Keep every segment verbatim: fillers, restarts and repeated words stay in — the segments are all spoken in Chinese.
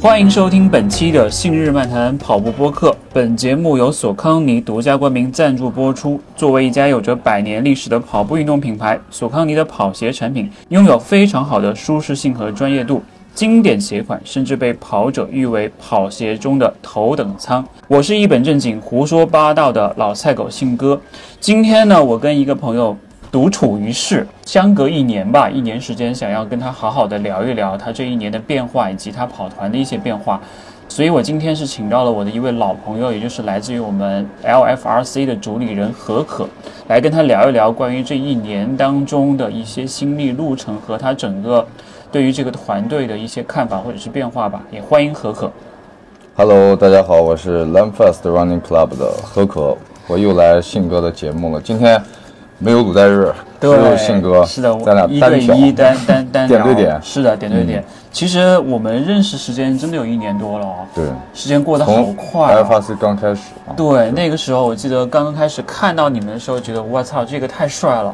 欢迎收听本期的信日漫谈跑步播客，本节目由索康尼独家冠名赞助播出。作为一家有着百年历史的跑步运动品牌，索康尼的跑鞋产品拥有非常好的舒适性和专业度，经典鞋款甚至被跑者誉为跑鞋中的头等舱。我是一本正经胡说八道的老菜狗信哥，今天呢，我跟一个朋友独处于室，相隔一年吧，一年时间想要跟他好好的聊一聊他这一年的变化以及他跑团的一些变化，所以我今天是请到了我的一位老朋友，也就是来自于我们 L F R C 的主理人何可，来跟他聊一聊关于这一年当中的一些心历路程和他整个对于这个团队的一些看法或者是变化吧。也欢迎何可。 Hello， 大家好，我是 Lamfast Running Club 的何可，我又来信哥的节目了。今天没有鲁代日，只有信哥，是的，咱俩一对一单单单点对点，是的，点对点、嗯。其实我们认识时间真的有一年多了哦，对，时间过得好快、哦。L F C 刚开始、啊，对，那个时候我记得刚刚开始看到你们的时候，觉得我操，这个太帅了。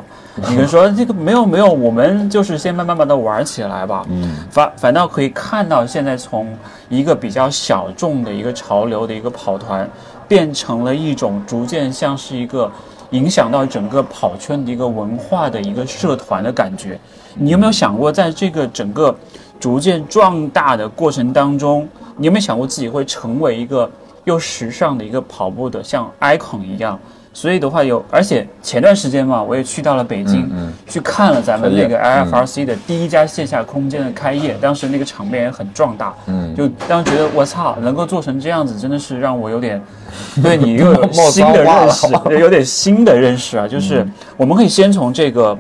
你们说这个没有没有，我们就是先慢慢慢的玩起来吧。嗯，反反倒可以看到现在从一个比较小众的一个潮流的一个跑团，变成了一种逐渐像是一个影响到整个跑圈的一个文化的一个社团的感觉。你有没有想过在这个整个逐渐壮大的过程当中，你有没有想过自己会成为一个又时尚的一个跑步的像 icon 一样？所以的话有，而且前段时间嘛，我也去到了北京、嗯嗯、去看了咱们那个 L F R C 的第一家线下空间的开业、嗯、当时那个场面也很壮大，嗯，就当时觉得我操，能够做成这样子真的是让我有点对你又有新的认识有点新的认识啊。就是我们可以先从这个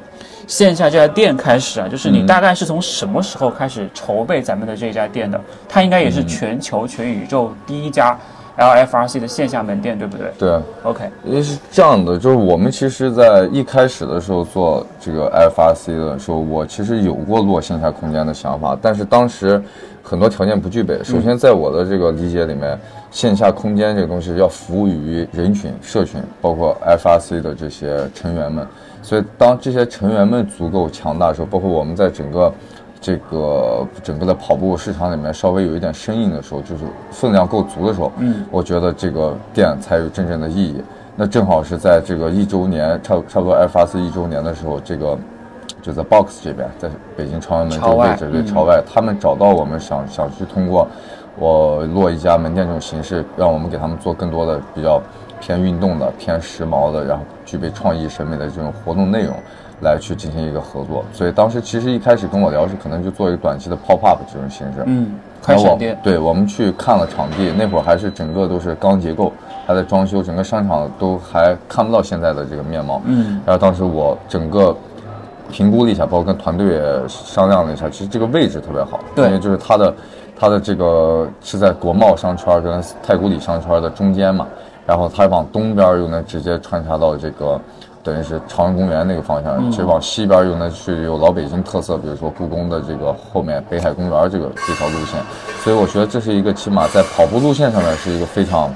线下这家店开始啊，就是你大概是从什么时候开始筹备咱们的这家店的？它应该也是全球全宇宙第一家L F R C 的线下门店，对不对？对 ，OK， 因为是这样的，就是我们其实，在一开始的时候做这个 L F R C 的时候，我其实有过落线下空间的想法，但是当时很多条件不具备。首先，在我的这个理解里面，嗯、线下空间这个东西要服务于人群、社群，包括 L F R C 的这些成员们。所以，当这些成员们足够强大的时候，包括我们在整个。这个整个的跑步市场里面稍微有一点生硬的时候，就是分量够足的时候，嗯，我觉得这个店才有真正的意义。那正好是在这个一周年，差差不多 L F R C 一周年的时候，这个就在 Box 这边，在北京朝阳门这个位置，对，朝外，他们找到我们想，想想去通过我落一家门店这种形式，让我们给他们做更多的比较偏运动的、偏时髦的，然后具备创意审美的这种活动内容。来去进行一个合作。所以当时其实一开始跟我聊是可能就做一个短期的 pop up 这种形式，嗯，开闪店，对，我们去看了场地，那会儿还是整个都是钢结构，还在装修，整个商场都还看不到现在的这个面貌，嗯，然后当时我整个评估了一下，包括跟团队也商量了一下，其实这个位置特别好，对，因为就是它的它的这个是在国贸商圈跟太古里商圈的中间嘛，然后它往东边又能直接穿插到这个。等于是朝阳公园那个方向，其实往西边又能去有老北京特色，比如说故宫的这个后面北海公园这个这条路线，所以我觉得这是一个起码在跑步路线上面是一个非常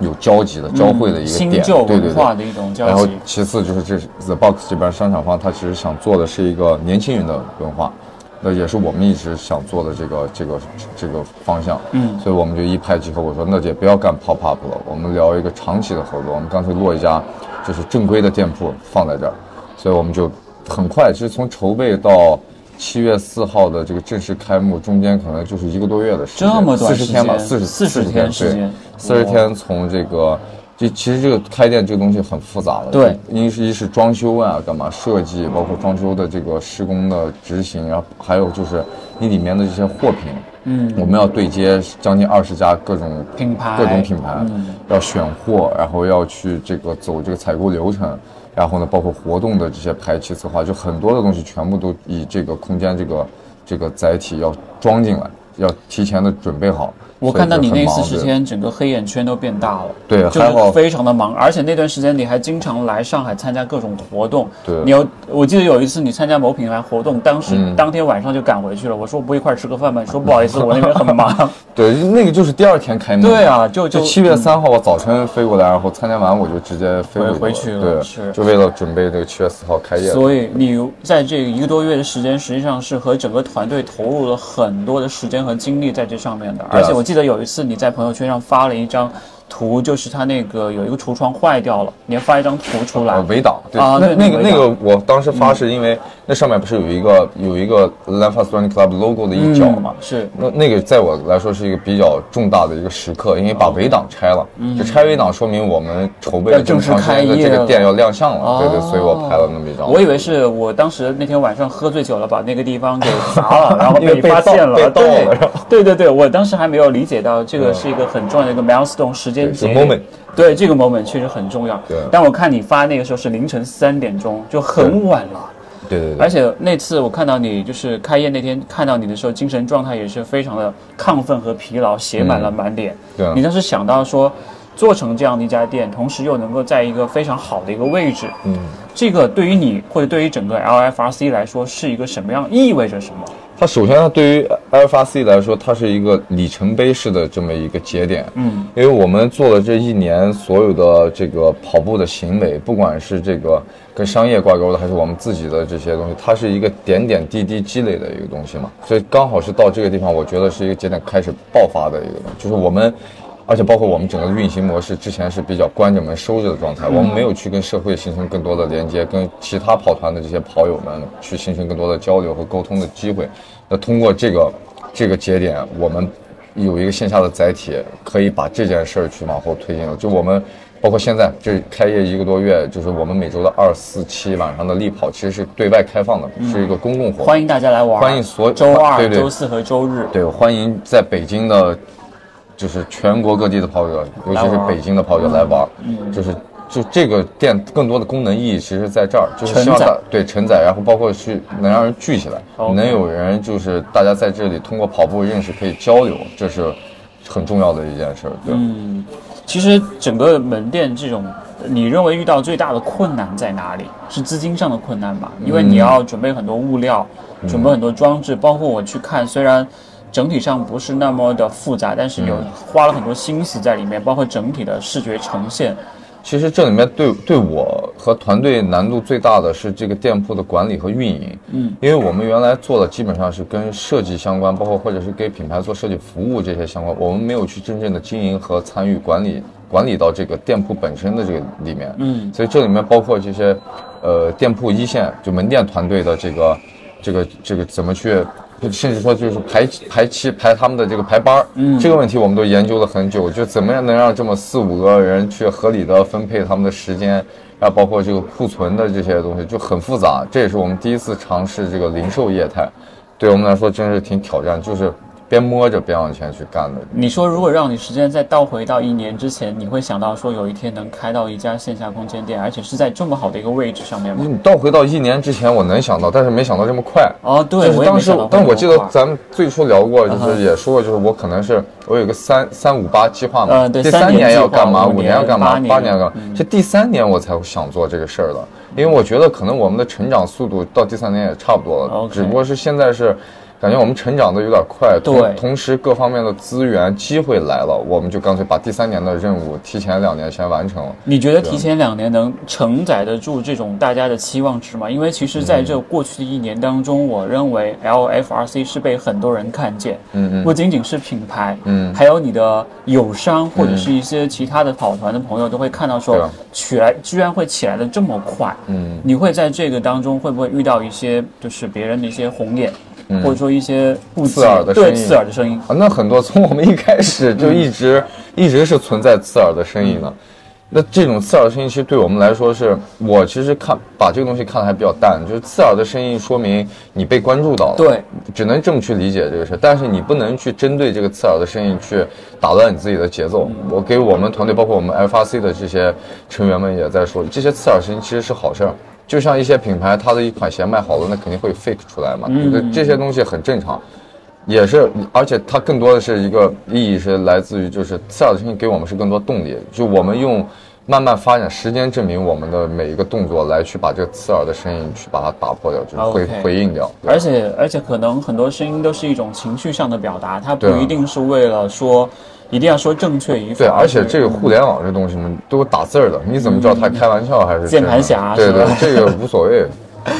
有交集的交汇的一个点，嗯、新旧文化的一种交集。对对对，然后其次就是这 The Box 这边商场方，他其实想做的是一个年轻人的文化，那也是我们一直想做的这个这个这个方向。嗯，所以我们就一拍即合，我说那姐不要干 pop up 了，我们聊一个长期的合作，我们干脆落一家。就是正规的店铺放在这儿，所以我们就很快，其实从筹备到七月四号的这个正式开幕，中间可能就是一个多月的时间，这么短时间，四十天吧，四十四十天时间，四十天从这个，这其实这个开店这个东西很复杂的，对，一是一是装修啊，干嘛设计，包括装修的这个施工的执行，然后还有就是你里面的这些货品。嗯，我们要对接将近二十家各种品牌，各种品牌、嗯，要选货，然后要去这个走这个采购流程，然后呢，包括活动的这些排期策划，就很多的东西全部都以这个空间这个这个载体要装进来，要提前的准备好。我看到你那次时间整个黑眼圈都变大了，对，就是非常的忙，而且那段时间你还经常来上海参加各种活动，对，你有，我记得有一次你参加某品牌活动，当时、嗯、当天晚上就赶回去了，我说不一块吃个饭吧，你说不好意思我那边很忙对，那个就是第二天开幕，对啊，就就七月三号我早晨飞过来，然后参加完我就直接飞回去了，对，是，就为了准备那个七月四号开业。所以你在这个一个多月的时间实际上是和整个团队投入了很多的时间和精力在这上面的，而且我记得记得有一次你在朋友圈上发了一张图，就是他那个有一个橱窗坏掉了，你还发一张图出来，围挡，对啊，那那个那个我当时发是因为、嗯、那上面不是有一个有一个 Lamfast Running Club logo 的一角嘛、嗯、是，那那个在我来说是一个比较重大的一个时刻，因为把围挡拆了、嗯、就拆围挡说明我们筹备了这么长时间的这个店要亮相了、哦、对对，所以我拍了那么一张。我以为是我当时那天晚上喝醉酒了把那个地方给砸了然后被发现了，对对对对，我当时还没有理解到这个是一个很重要的一个 milestone 时间，这个 moment， 对，这个 moment 确实很重要。对，但我看你发那个时候是凌晨三点钟，就很晚了。对对对。而且那次我看到你，就是开业那天看到你的时候，精神状态也是非常的亢奋和疲劳，写满了满脸。嗯、对、啊。你当时想到说，做成这样的一家店，同时又能够在一个非常好的一个位置，嗯，这个对于你或者对于整个 L F R C 来说是一个什么样，意味着什么？它首先，它对于 L F R C 来说，它是一个里程碑式的这么一个节点，嗯，因为我们做了这一年所有的这个跑步的行为，不管是这个跟商业挂钩的，还是我们自己的这些东西，它是一个点点滴滴积累的一个东西嘛，所以刚好是到这个地方，我觉得是一个节点开始爆发的一个东西，就是我们。而且包括我们整个运行模式之前是比较关着门收着的状态，我们没有去跟社会形成更多的连接，跟其他跑团的这些跑友们去形成更多的交流和沟通的机会。那通过这个这个节点，我们有一个线下的载体，可以把这件事儿去往后推进了。就我们包括现在这开业一个多月，就是我们每周的二四七晚上的力跑其实是对外开放的、嗯、是一个公共活动，欢迎大家来玩，欢迎所周二对对周四和周日，对，欢迎在北京的就是全国各地的跑者，尤其是北京的跑者来玩，嗯、就是就这个店更多的功能意义其实在这儿，就是希望大对承载，然后包括去能让人聚起来，嗯、能有人就是大家在这里通过跑步认识可以交流，这是很重要的一件事。对，嗯，其实整个门店这种，你认为遇到最大的困难在哪里？是资金上的困难吧？因为你要准备很多物料，嗯、准备很多装置，包括我去看，虽然。整体上不是那么的复杂，但是有花了很多心思在里面、嗯、包括整体的视觉呈现。其实这里面对对我和团队难度最大的是这个店铺的管理和运营，嗯，因为我们原来做的基本上是跟设计相关，包括或者是给品牌做设计服务这些相关，我们没有去真正的经营和参与管理管理到这个店铺本身的这个里面，嗯，所以这里面包括这些呃店铺一线就门店团队的这个这个这个怎么去。甚至说就是排排期排他们的这个排班、嗯、这个问题我们都研究了很久，就怎么样能让这么四五个人去合理的分配他们的时间，然后包括这个库存的这些东西就很复杂，这也是我们第一次尝试这个零售业态，对我们来说真是挺挑战，就是边摸着边往前去干的。你说如果让你时间再倒回到一年之前，你会想到说有一天能开到一家线下空间店，而且是在这么好的一个位置上面吗？你倒回到一年之前我能想到，但是没想到这么快。哦，对，就是当时我，但我记得咱们最初聊过，就是也说过，就是我可能是我有个三三五八计划嘛、呃、对，第三年要干嘛，五年要干嘛，八年要干嘛，这、嗯、第三年我才想做这个事儿的，因为我觉得可能我们的成长速度到第三年也差不多了、嗯、只不过是现在是感觉我们成长的有点快，对，同时各方面的资源机会来了，我们就干脆把第三年的任务提前两年先完成了。你觉得提前两年能承载得住这种大家的期望值吗？因为其实在这过去的一年当中、嗯、我认为 L F R C 是被很多人看见，嗯嗯，不仅仅是品牌，嗯，还有你的友商或者是一些其他的跑团的朋友都会看到说起来居然会起来的这么快，嗯，你会在这个当中会不会遇到一些就是别人的一些红眼，或者说一些不刺耳的声音，对，刺耳的声音、啊、那很多从我们一开始就一直、嗯、一直是存在刺耳的声音的、嗯、那这种刺耳的声音其实对我们来说是我其实看把这个东西看得还比较淡，就是刺耳的声音说明你被关注到了，对，只能这么去理解这个事，但是你不能去针对这个刺耳的声音去打乱你自己的节奏、嗯、我给我们团队包括我们 F R C 的这些成员们也在说，这些刺耳声音其实是好事儿，就像一些品牌它的一款鞋卖好了那肯定会 fake 出来嘛，这些东西很正常，也是，而且它更多的是一个意义是来自于就是赛道精神给我们是更多动力，就我们用慢慢发展，时间证明我们的每一个动作来去把这个刺耳的声音去把它打破掉，就是回、okay. 回应掉。而且而且可能很多声音都是一种情绪上的表达，它不一定是为了说一定要说正确语法。对，而且这个互联网这东西嘛，都打字的，你怎么知道他开玩笑还是键盘侠？对对，这个无所谓。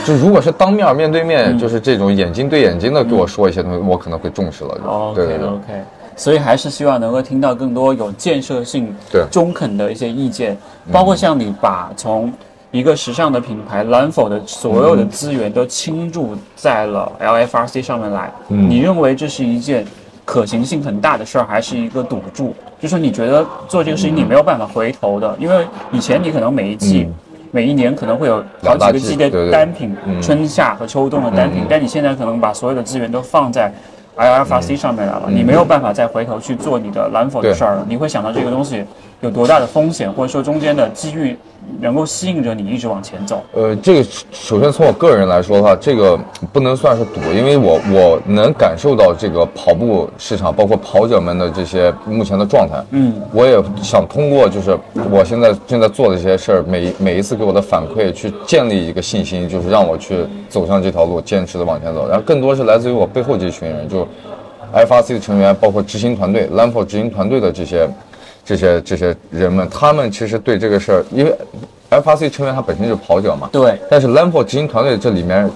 就如果是当面面对面，就是这种眼睛对眼睛的，给我说一些东西，嗯、我可能会重视了。哦、对对对。Okay, okay.所以还是希望能够听到更多有建设性、中肯的一些意见，包括像你把从一个时尚的品牌 Lamfast 的所有的资源都倾注在了 L F R C 上面来、嗯，你认为这是一件可行性很大的事儿，还是一个赌注？就是你觉得做这个事情你没有办法回头的，因为以前你可能每一季、嗯、每一年可能会有好几个季的单品，对对春夏和秋冬的单品、嗯，但你现在可能把所有的资源都放在。L F R C 上面来了、嗯，你没有办法再回头去做你的Lamfast的事儿了。你会想到这个东西有多大的风险，或者说中间的机遇能够吸引着你一直往前走。呃，这个首先从我个人来说的话，这个不能算是赌，因为我我能感受到这个跑步市场，包括跑者们的这些目前的状态。嗯，我也想通过就是我现在正在做的这些事儿，每每一次给我的反馈，去建立一个信心，就是让我去走上这条路，坚持的往前走。然后更多是来自于我背后这群人，就。F R C 的成员，包括执行团队 Lamfast 执行团队的这些这些这些人们，他们其实对这个事儿，因为 F R C 成员他本身就是跑者嘛，对，但是 Lamfast 执行团队这里面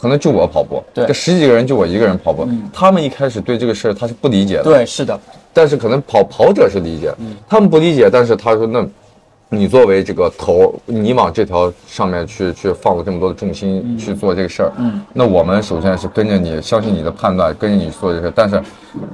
可能就我跑步，对，这十几个人就我一个人跑步、嗯、他们一开始对这个事儿他是不理解的，对，是的，但是可能跑跑者是理解、嗯、他们不理解，但是他说那你作为这个头，你往这条上面去去放了这么多的重心、嗯、去做这个事儿、嗯，那我们首先是跟着你，相信你的判断，跟着你做这事，但是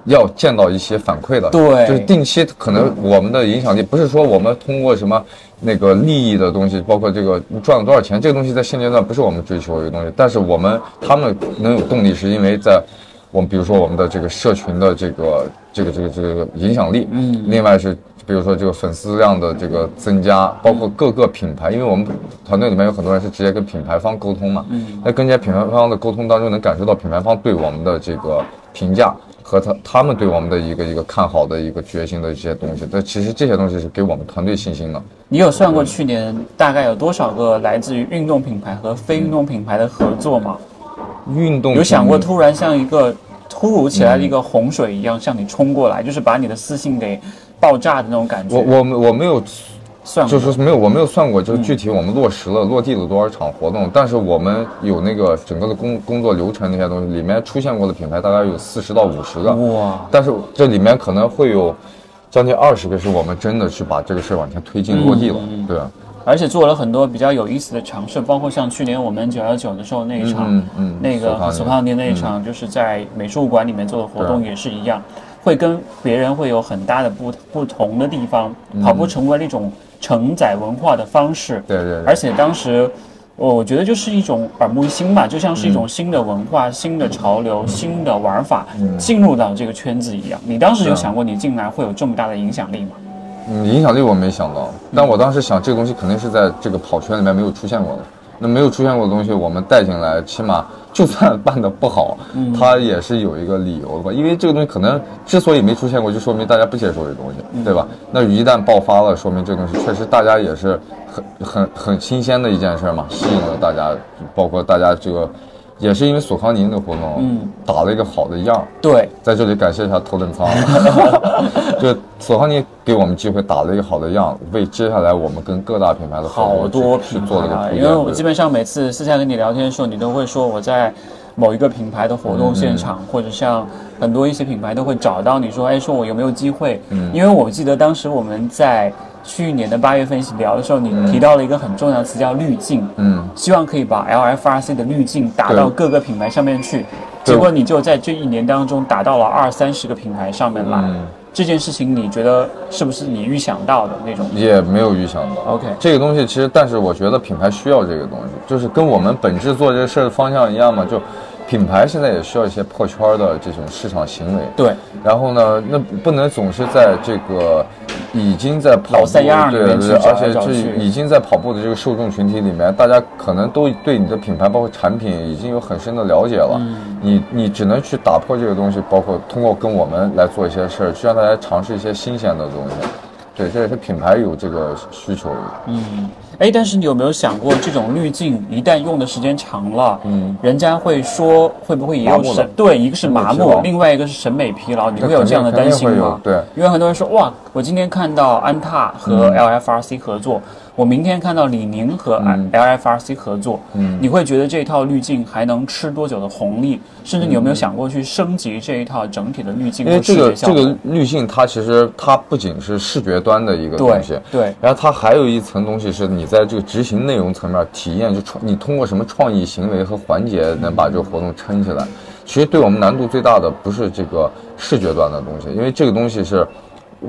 要见到一些反馈的，对，就是定期可能我们的影响力不是说我们通过什么那个利益的东西，包括这个赚了多少钱，这个东西在现阶段不是我们追求的东西，但是我们他们能有动力，是因为在。我们比如说我们的这个社群的这个这个这个这个影响力，嗯，另外是比如说这个粉丝量的这个增加，包括各个品牌，因为我们团队里面有很多人是直接跟品牌方沟通嘛，嗯，那跟这些品牌方的沟通当中，能感受到品牌方对我们的这个评价和他他们对我们的一个一个看好的一个决心的这些东西，但其实这些东西是给我们团队信心的。你有算过去年大概有多少个来自于运动品牌和非运动品牌的合作吗？运动有想过突然像一个。突如其来的一个洪水一样向你冲过来、嗯、就是把你的私信给爆炸的那种感觉。我我我没有算过，就是没有我没有算过，就是具体我们落实了、嗯、落地了多少场活动，但是我们有那个整个的工工作流程那些东西，里面出现过的品牌大概有四十到五十个。哇！但是这里面可能会有将近二十个是我们真的去把这个事往前推进落地了，嗯、对。而且做了很多比较有意思的尝试，包括像去年我们九幺九的时候那一场，嗯嗯、那个索康尼那一场，就是在美术馆里面做的活动也是一样，会跟别人会有很大的不不同的地方。跑步成为了一种承载文化的方式，对对、嗯。而且当时我觉得就是一种耳目一新吧，就像是一种新的文化、嗯、新的潮流、新的玩法、嗯、进入到这个圈子一样。你当时有想过你进来会有这么大的影响力吗？嗯，影响力我没想到，但我当时想这个东西肯定是在这个跑圈里面没有出现过的，那没有出现过的东西我们带进来，起码就算办得不好、嗯、它也是有一个理由的吧，因为这个东西可能之所以没出现过，就说明大家不接受这东西、嗯、对吧，那一旦爆发了，说明这东西确实大家也是很很很新鲜的一件事嘛，吸引了大家，包括大家这个也是因为索康宁的活动、嗯、打了一个好的样，对，在这里感谢一下头等舱就索康宁给我们机会打了一个好的样，为接下来我们跟各大品牌的好多品牌去做了个铺垫，因为我基本上每次私下跟你聊天的时候，你都会说我在某一个品牌的活动现场、嗯、或者像很多一些品牌都会找到你说，哎，说我有没有机会、嗯、因为我记得当时我们在去年的八月份一起聊的时候，你提到了一个很重要的词叫滤镜，嗯，希望可以把 L F R C 的滤镜打到各个品牌上面去，结果你就在这一年当中打到了二三十个品牌上面来、嗯、这件事情你觉得是不是你预想到的那种？也没有预想到 OK 这个东西，其实但是我觉得品牌需要这个东西，就是跟我们本质做这事的方向一样嘛，就品牌现在也需要一些破圈的这种市场行为，对，然后呢那不能总是在这个已经在跑步，对对对，而且这已经在跑步的这个受众群体里面，大家可能都对你的品牌包括产品已经有很深的了解了。嗯、你你只能去打破这个东西，包括通过跟我们来做一些事儿，去让大家尝试一些新鲜的东西。对，这也是品牌有这个需求。嗯，哎，但是你有没有想过，这种滤镜一旦用的时间长了，嗯，人家会说会不会也有审？对，一个是麻木，另外一个是审美疲劳，你会有这样的担心吗？对，因为很多人说，哇，我今天看到安踏和 L F R C 合作，嗯、我明天看到李宁和 L F R C 合作，嗯，你会觉得这一套滤镜还能吃多久的红利？甚至你有没有想过去升级这一套整体的滤镜？因为这个这个滤镜，它其实它不仅是视觉端的一个东西，对，对，然后它还有一层东西是你在这个执行内容层面体验，就你通过什么创意行为和环节能把这个活动撑起来。其实对我们难度最大的不是这个视觉端的东西，因为这个东西是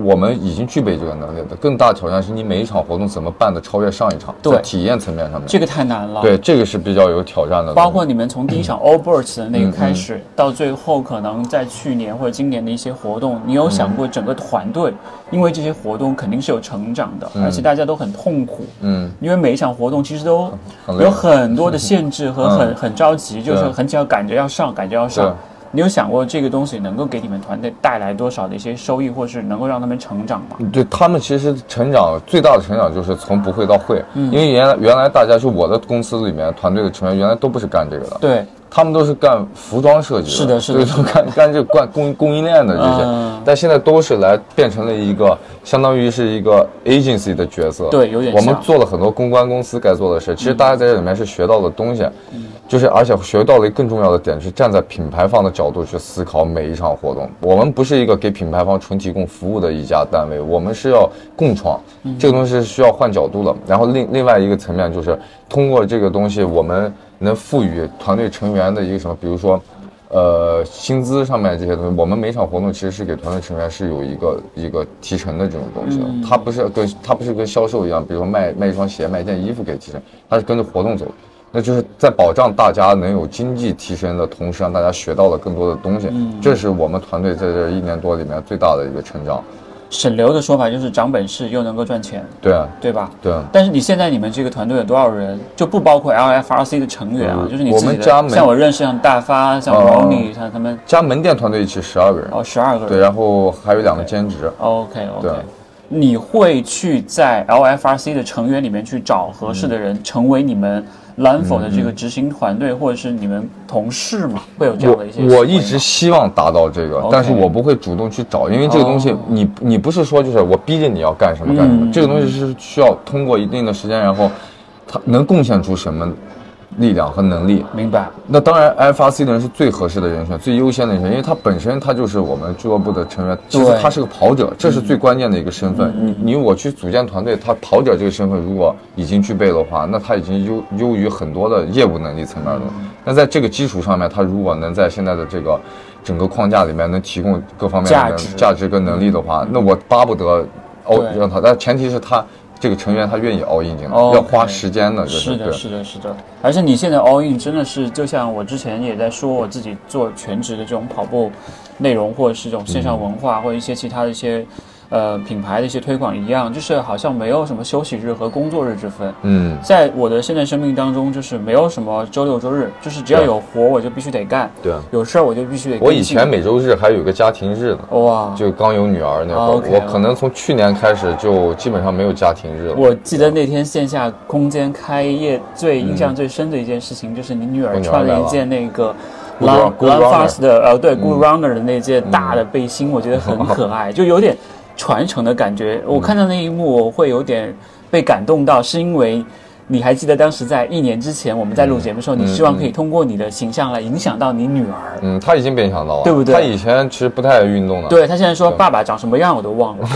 我们已经具备这个能力的，更大挑战是你每一场活动怎么办的超越上一场，在体验层面上面，这个太难了。对，这个是比较有挑战的。包括你们从第一场 Allbirds 的那个开始，嗯、到最后可能在去年或者今年的一些活动，你有想过整个团队？嗯、因为这些活动肯定是有成长的，嗯、而且大家都很痛苦。嗯，因为每一场活动其实都有很多的限制和很、嗯、很着急，就是很想赶着要上，赶着要上。你有想过这个东西能够给你们团队带来多少的一些收益，或是能够让他们成长吗？对，他们其实成长最大的成长就是从不会到会，嗯、因为原来原来大家就我的公司里面团队的成员原来都不是干这个的，对，他们都是干服装设计的，是的，是的，是干干这个供供应链的这些，嗯、但现在都是来变成了一个相当于是一个 agency 的角色，对，有点像。我们做了很多公关公司该做的事，其实大家在这里面是学到的东西。嗯嗯，就是而且学到了一个更重要的点，是站在品牌方的角度去思考每一场活动。我们不是一个给品牌方纯提供服务的一家单位，我们是要共创，这个东西是需要换角度了。然后另另外一个层面就是通过这个东西，我们能赋予团队成员的一个什么，比如说呃，薪资上面这些东西，我们每场活动其实是给团队成员是有一个一个提成的这种东西的，嗯、它不是跟它不是跟销售一样，比如说卖卖一双鞋、卖一件衣服给提成，它是跟着活动走。那就是在保障大家能有经济提升的同时，让大家学到了更多的东西，嗯、这是我们团队在这一年多里面最大的一个成长。沈流的说法就是长本事又能够赚钱，对啊，对吧？对啊。但是你现在你们这个团队有多少人？就不包括 L F R C 的成员啊，嗯、就是你自己的。我们家门像我认识像大发、像 Ronnie、呃、像他们家门店团队一起十二个人。哦，十二个人。对，然后还有两个兼职。OK OK, okay。 对。你会去在 L F R C 的成员里面去找合适的人，嗯、成为你们Lamfast的这个执行团队，嗯、或者是你们同事嘛，会有这样的一些。我一直希望达到这个， okay, 但是我不会主动去找，因为这个东西，哦、你你不是说就是我逼着你要干什么干什么，嗯、这个东西是需要通过一定的时间，然后它能贡献出什么力量和能力。明白。那当然 F R C 的人是最合适的人选，最优先的人选，因为他本身他就是我们俱乐部的成员，其实他是个跑者，这是最关键的一个身份。嗯、你你我去组建团队，他跑者这个身份如果已经具备的话，那他已经优优于很多的业务能力层面了。嗯、那在这个基础上面，他如果能在现在的这个整个框架里面能提供各方面的价值、价值跟能力的话，嗯、那我巴不得哦让他，但前提是他这个成员他愿意 all in 进来， okay, 要花时间的，就是，是的，是的，是的。而且你现在 all in 真的是，就像我之前也在说，我自己做全职的这种跑步内容，或者是这种线上文化，嗯、或者一些其他的一些呃品牌的一些推广一样，就是好像没有什么休息日和工作日之分。嗯，在我的现在生命当中，就是没有什么周六周日，就是只要有活我就必须得干，对，有事儿我就必须得干。我以前每周日还有一个家庭日呢，哇，就刚有女儿那会儿，啊、okay, 我可能从去年开始就基本上没有家庭日了。我记得那天线下空间开业最印象最深的一件事情，嗯、就是你女儿穿了一件那个Lamfast的呃对 Good Runner 的那件大的背心，嗯、我觉得很可爱，就有点传承的感觉。我看到那一幕我会有点被感动到，是因为你还记得当时在一年之前我们在录节目的时候，嗯、你希望可以通过你的形象来影响到你女儿。嗯，她已经被影响到了，对不对？她以前其实不太运动的，对，她现在说爸爸长什么样我都忘了，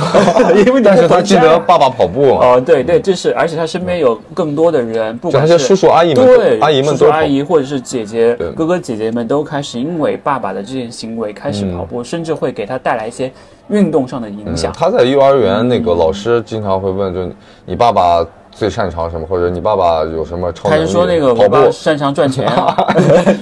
因为但是她记得爸爸跑步。哦，对对，这是，而且她身边有更多的人，不管是叔叔阿姨们，对，阿姨们，叔叔阿姨或者是姐姐哥哥姐姐们都开始因为爸爸的这件行为开始跑步，嗯、甚至会给她带来一些运动上的影响。嗯、他在幼儿园那个老师经常会问，就你爸爸最擅长什么，或者你爸爸有什么超能力？他是说那个我爸擅长赚钱，啊，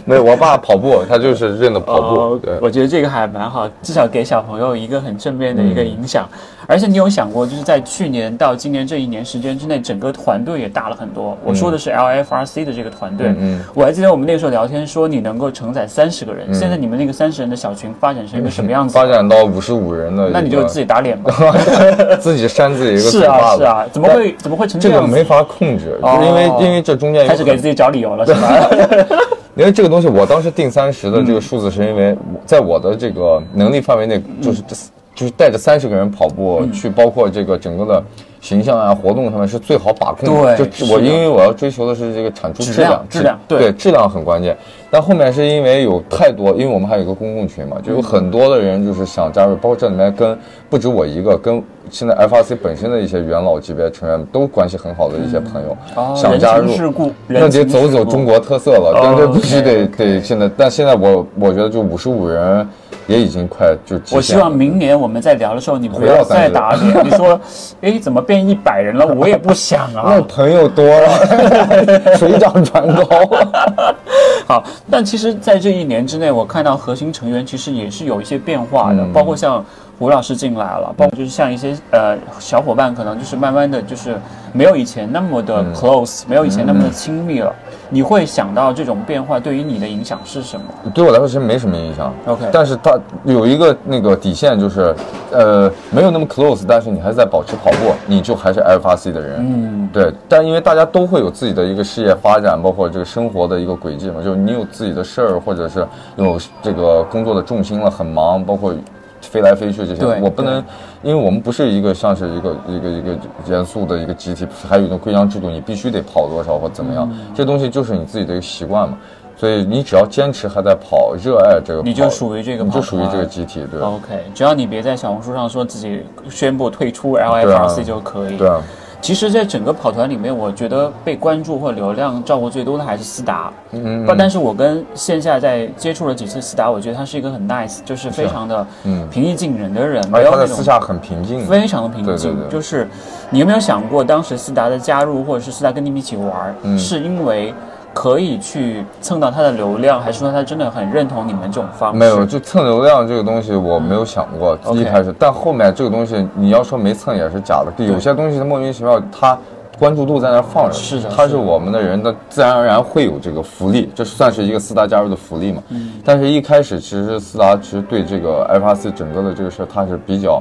没有，我爸跑步，他就是认得跑步。哦，我觉得这个还蛮好，至少给小朋友一个很正面的一个影响。嗯、而且你有想过，就是在去年到今年这一年时间之内，整个团队也大了很多。我说的是 L F R C 的这个团队，嗯嗯、我还记得我们那时候聊天说你能够承载三十个人、嗯，现在你们那个三十人的小群发展成一个什么样子？发展到五十五人的，那你就自己打脸吧，自己扇自己一个嘴巴子。是啊是啊，怎么会怎么会成这样子？这个没法控制，哦、就是因为因为这中间开始给自己找理由了，是吧？因为这个东西，我当时定三十的这个数字，是因为在我的这个能力范围内，就是这。嗯就是带着三十个人跑步、嗯、去，包括这个整个的形象啊、活动上面是最好把控的。对，就我因为我要追求的是这个产出质量，质量，质量对，对，质量很关键。但后面是因为有太多，因为我们还有一个公共群嘛，就有很多的人就是想加入，包括这里面跟不止我一个，跟现在 F R C 本身的一些元老级别成员都关系很好的一些朋友、嗯、想加入，那得走走中国特色了，哦、但是必须得、哦、得, 得现在，但现在我我觉得就五十五人。也已经快就，我希望明年我们在聊的时候，你不要再打脸。你说，哎，怎么变一百人了？我也不想啊。那朋友多了，水涨船高。好，但其实，在这一年之内，我看到核心成员其实也是有一些变化的，嗯、包括像胡老师进来了，包括就是像一些呃小伙伴，可能就是慢慢的就是没有以前那么的 close，、嗯、没有以前那么的亲密了。嗯嗯你会想到这种变化对于你的影响是什么？对我来说其实没什么影响。OK， 但是它有一个那个底线，就是，呃，没有那么 close， 但是你还是在保持跑步，你就还是 F R C 的人。嗯，对。但因为大家都会有自己的一个事业发展，包括这个生活的一个轨迹嘛，就是你有自己的事儿，或者是有这个工作的重心了，很忙，包括。飞来飞去这些，我不能，因为我们不是一个像是一个一个一个严肃的一个集体，还有一种规章制度，你必须得跑多少或怎么样，嗯、这东西就是你自己的一个习惯嘛。所以你只要坚持还在跑，热爱这个跑，你就属于这个跑，你就属于这个集体，对。OK， 只要你别在小红书上说自己宣布退出 L F R C 就可以。对啊。对啊其实，在整个跑团里面，我觉得被关注或流量照顾最多的还是思达。嗯，嗯但是我跟线下在接触了几次思达，我觉得他是一个很 nice， 就是非常的平易近人的人。而且他在私下很平静，非常的平静。对对对就是你有没有想过，当时思达的加入，或者是思达跟你们一起玩、嗯，是因为可以去蹭到他的流量，还是说他真的很认同你们这种方式？没有，就蹭流量这个东西，我没有想过、嗯、一开始， okay. 但后面这个东西，你要说没蹭也是假的。有些东西它莫名其妙，它关注度在那放着，是的，他是我们的人的，自然而然会有这个福利，这算是一个四大加入的福利嘛。嗯、但是一开始其实四大其实对这个 F R C 整个的这个事，他是比较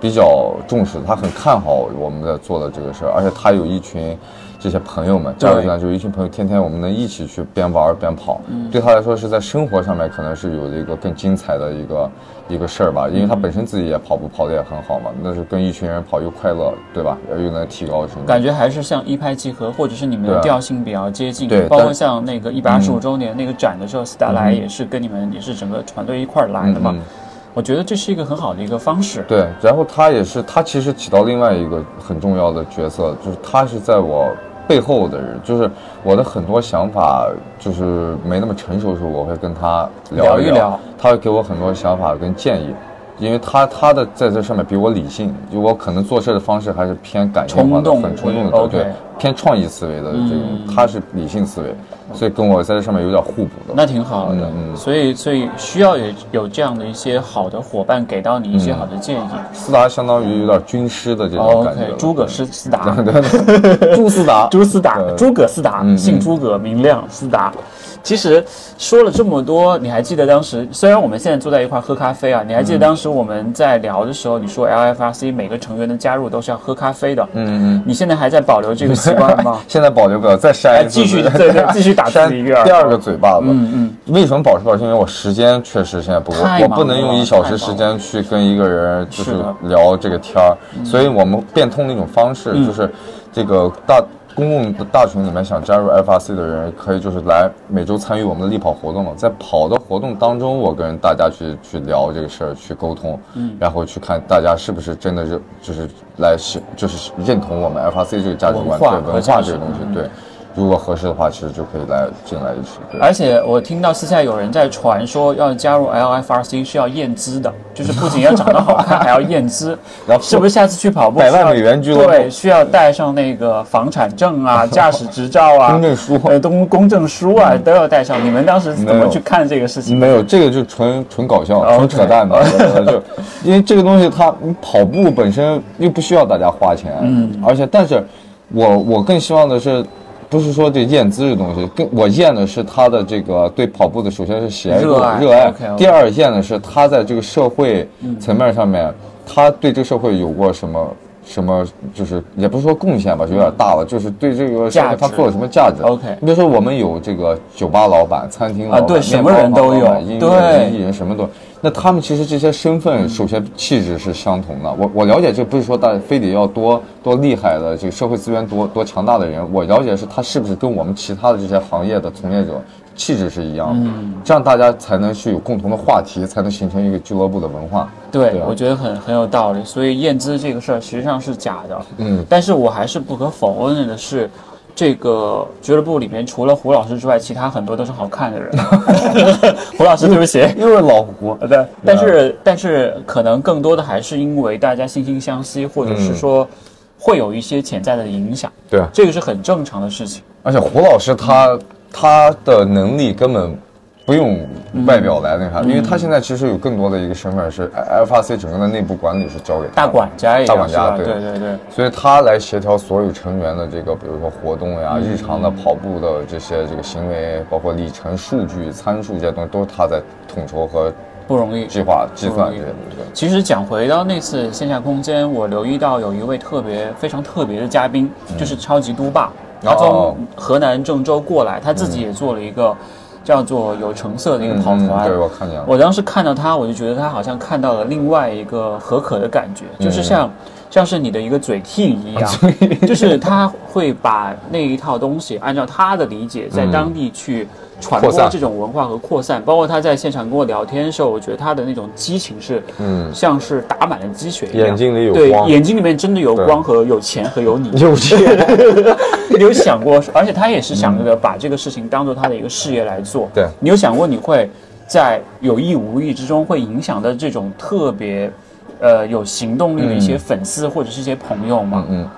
比较重视，他很看好我们在做的这个事，而且他有一群。这些朋友们，这样呢，就是一群朋友，天天我们能一起去边玩边跑、嗯，对他来说是在生活上面可能是有了一个更精彩的一个一个事儿吧，因为他本身自己也跑步跑得也很好嘛，那是跟一群人跑又快乐，对吧？又能提高什么？感觉还是像一拍即合，或者是你们的调性比较接近，对，包括像那个一百二十五周年那个展的时候，斯达莱也是跟你们也是整个团队一块儿来的嘛。嗯嗯我觉得这是一个很好的一个方式。对，然后他也是，他其实起到另外一个很重要的角色，就是他是在我背后的人，就是我的很多想法，就是没那么成熟的时候，我会跟他聊一 聊, 聊一聊，他会给我很多想法跟建议，因为他他的在这上面比我理性，就我可能做事的方式还是偏感性化的，很冲动的， okay. 对，偏创意思维的这种、嗯，他是理性思维。所以跟我在这上面有点互补的，那挺好的。嗯，所以所以需要也有这样的一些好的伙伴给到你一些好的建议。嗯、斯达相当于有点军师的这种感觉。哦、okay, 诸葛斯斯达，朱斯达，朱斯达，诸葛斯达，姓诸葛，明亮，斯达。其实说了这么多，你还记得当时？虽然我们现在坐在一块喝咖啡啊，你还记得当时我们在聊的时候，你说 L F R C 每个成员的加入都是要喝咖啡的。嗯嗯。你现在还在保留这个习惯吗？现在保留不了，再删一次。继续对对继续。打第一个第二个嘴巴子，嗯嗯，为什么保持保持？因为我时间确实现在不够，我不能用一小时时间去跟一个人就是聊这个天儿，所以我们变通的一种方式、嗯、就是这个大公共的大群里面想加入 F R C 的人，可以就是来每周参与我们的力跑活动嘛，在跑的活动当中，我跟大家去去聊这个事儿，去沟通，嗯，然后去看大家是不是真的就就是来就是认同我们 F R C 这个价值观，对文化这个东西，对。如果合适的话，其实就可以来进来一起。而且我听到私下有人在传说，要加入 L F R C 是要验资的，就是不仅要长得好看，还要验资。然后是不是下次去跑步百万美元俱乐部？对，需要带上那个房产证啊、驾驶执照啊、公证书、呃、公公证书啊，都要带上。你们当时怎么去看这个事情？没有，这个就纯纯搞笑、纯扯淡的。就因为这个东西它，你跑步本身又不需要大家花钱，嗯，而且但是。我我更希望的是，不是说这验资这东西，更我验的是他的这个对跑步的，首先是喜爱度、热爱，热爱 okay, okay. 第二验的是他在这个社会层面上面，嗯、他对这个社会有过什么什么，就是也不是说贡献吧，有点大了，就是对这个社会他做了什么价值。OK， 你比如说我们有这个酒吧老板、餐厅老板，啊、对什么人都有，音乐艺人什么都。那他们其实这些身份，首先气质是相同的。我我了解，这不是说大家非得要多多厉害的，这个社会资源多多强大的人。我了解是他是不是跟我们其他的这些行业的从业者气质是一样的，嗯、这样大家才能去有共同的话题，才能形成一个俱乐部的文化。对，对我觉得很很有道理。所以验资这个事儿实际上是假的，嗯，但是我还是不可否认的是。这个俱乐部里面，除了胡老师之外，其他很多都是好看的人。胡老师，对不起，因为老胡。对，但是但是可能更多的还是因为大家惺惺相惜，或者是说会有一些潜在的影响。对、嗯，这个是很正常的事情。而且胡老师他、嗯、他的能力根本不用外表来那啥、嗯，因为他现在其实有更多的一个身份是 F R C 整个的内部管理是交给他大管家，大管家，对对对对，所以他来协调所有成员的这个，比如说活动呀、嗯、日常的跑步的这些这个行为，包括里程、数据、参数这些东西，都是他在统筹和不容易计划、计算这些东西。其实讲回到那次线下空间，我留意到有一位特别非常特别的嘉宾，嗯、就是超级都霸，他从河南郑州过来，他自己也做了一个。叫做有成色的一个跑团、嗯，对我看见了。我当时看到他，我就觉得他好像看到了另外一个何可的感觉，嗯、就是像像是你的一个嘴替一样，嗯、就是他会把那一套东西按照他的理解，在当地去传播这种文化和扩散。嗯、扩散包括他在现场跟我聊天的时候，我觉得他的那种激情是，嗯，像是打满了鸡血一样，眼睛里有光，对，眼睛里面真的有光和有钱和有你，有钱。你有想过，而且他也是想着把这个事情当做他的一个事业来做。对，你有想过你会在有意无意之中会影响到这种特别，呃，有行动力的一些粉丝或者是一些朋友吗？嗯，嗯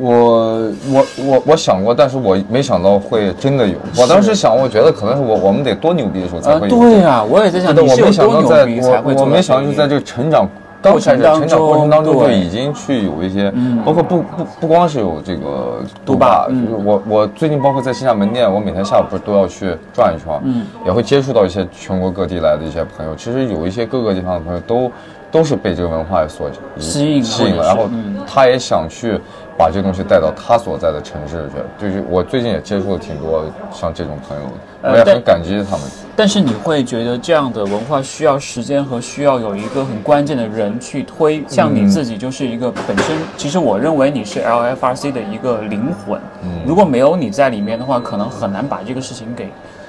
我我我我想过，但是我没想到会真的有。我当时想，我觉得可能是我我们得多牛逼的时候才会有。呃、对啊，我也在想，你是有多牛逼才会做到这里。我我没想到是在这个成长。过程当中，过程当中就已经去有一些，嗯、包括不不不光是有这个都霸，嗯、我我最近包括在线下门店，我每天下午不是都要去转一圈，嗯，也会接触到一些全国各地来的一些朋友。其实有一些各个地方的朋友都都是被这个文化所吸引吸引了，然后他也想去把这东西带到他所在的城市去。就是我最近也接触了挺多像这种朋友，我也很感激他们。但是你会觉得这样的文化需要时间和需要有一个很关键的人去推，像你自己就是一个本身，其实我认为你是 L F R C 的一个灵魂，如果没有你在里面的话，可能很难把这个事情给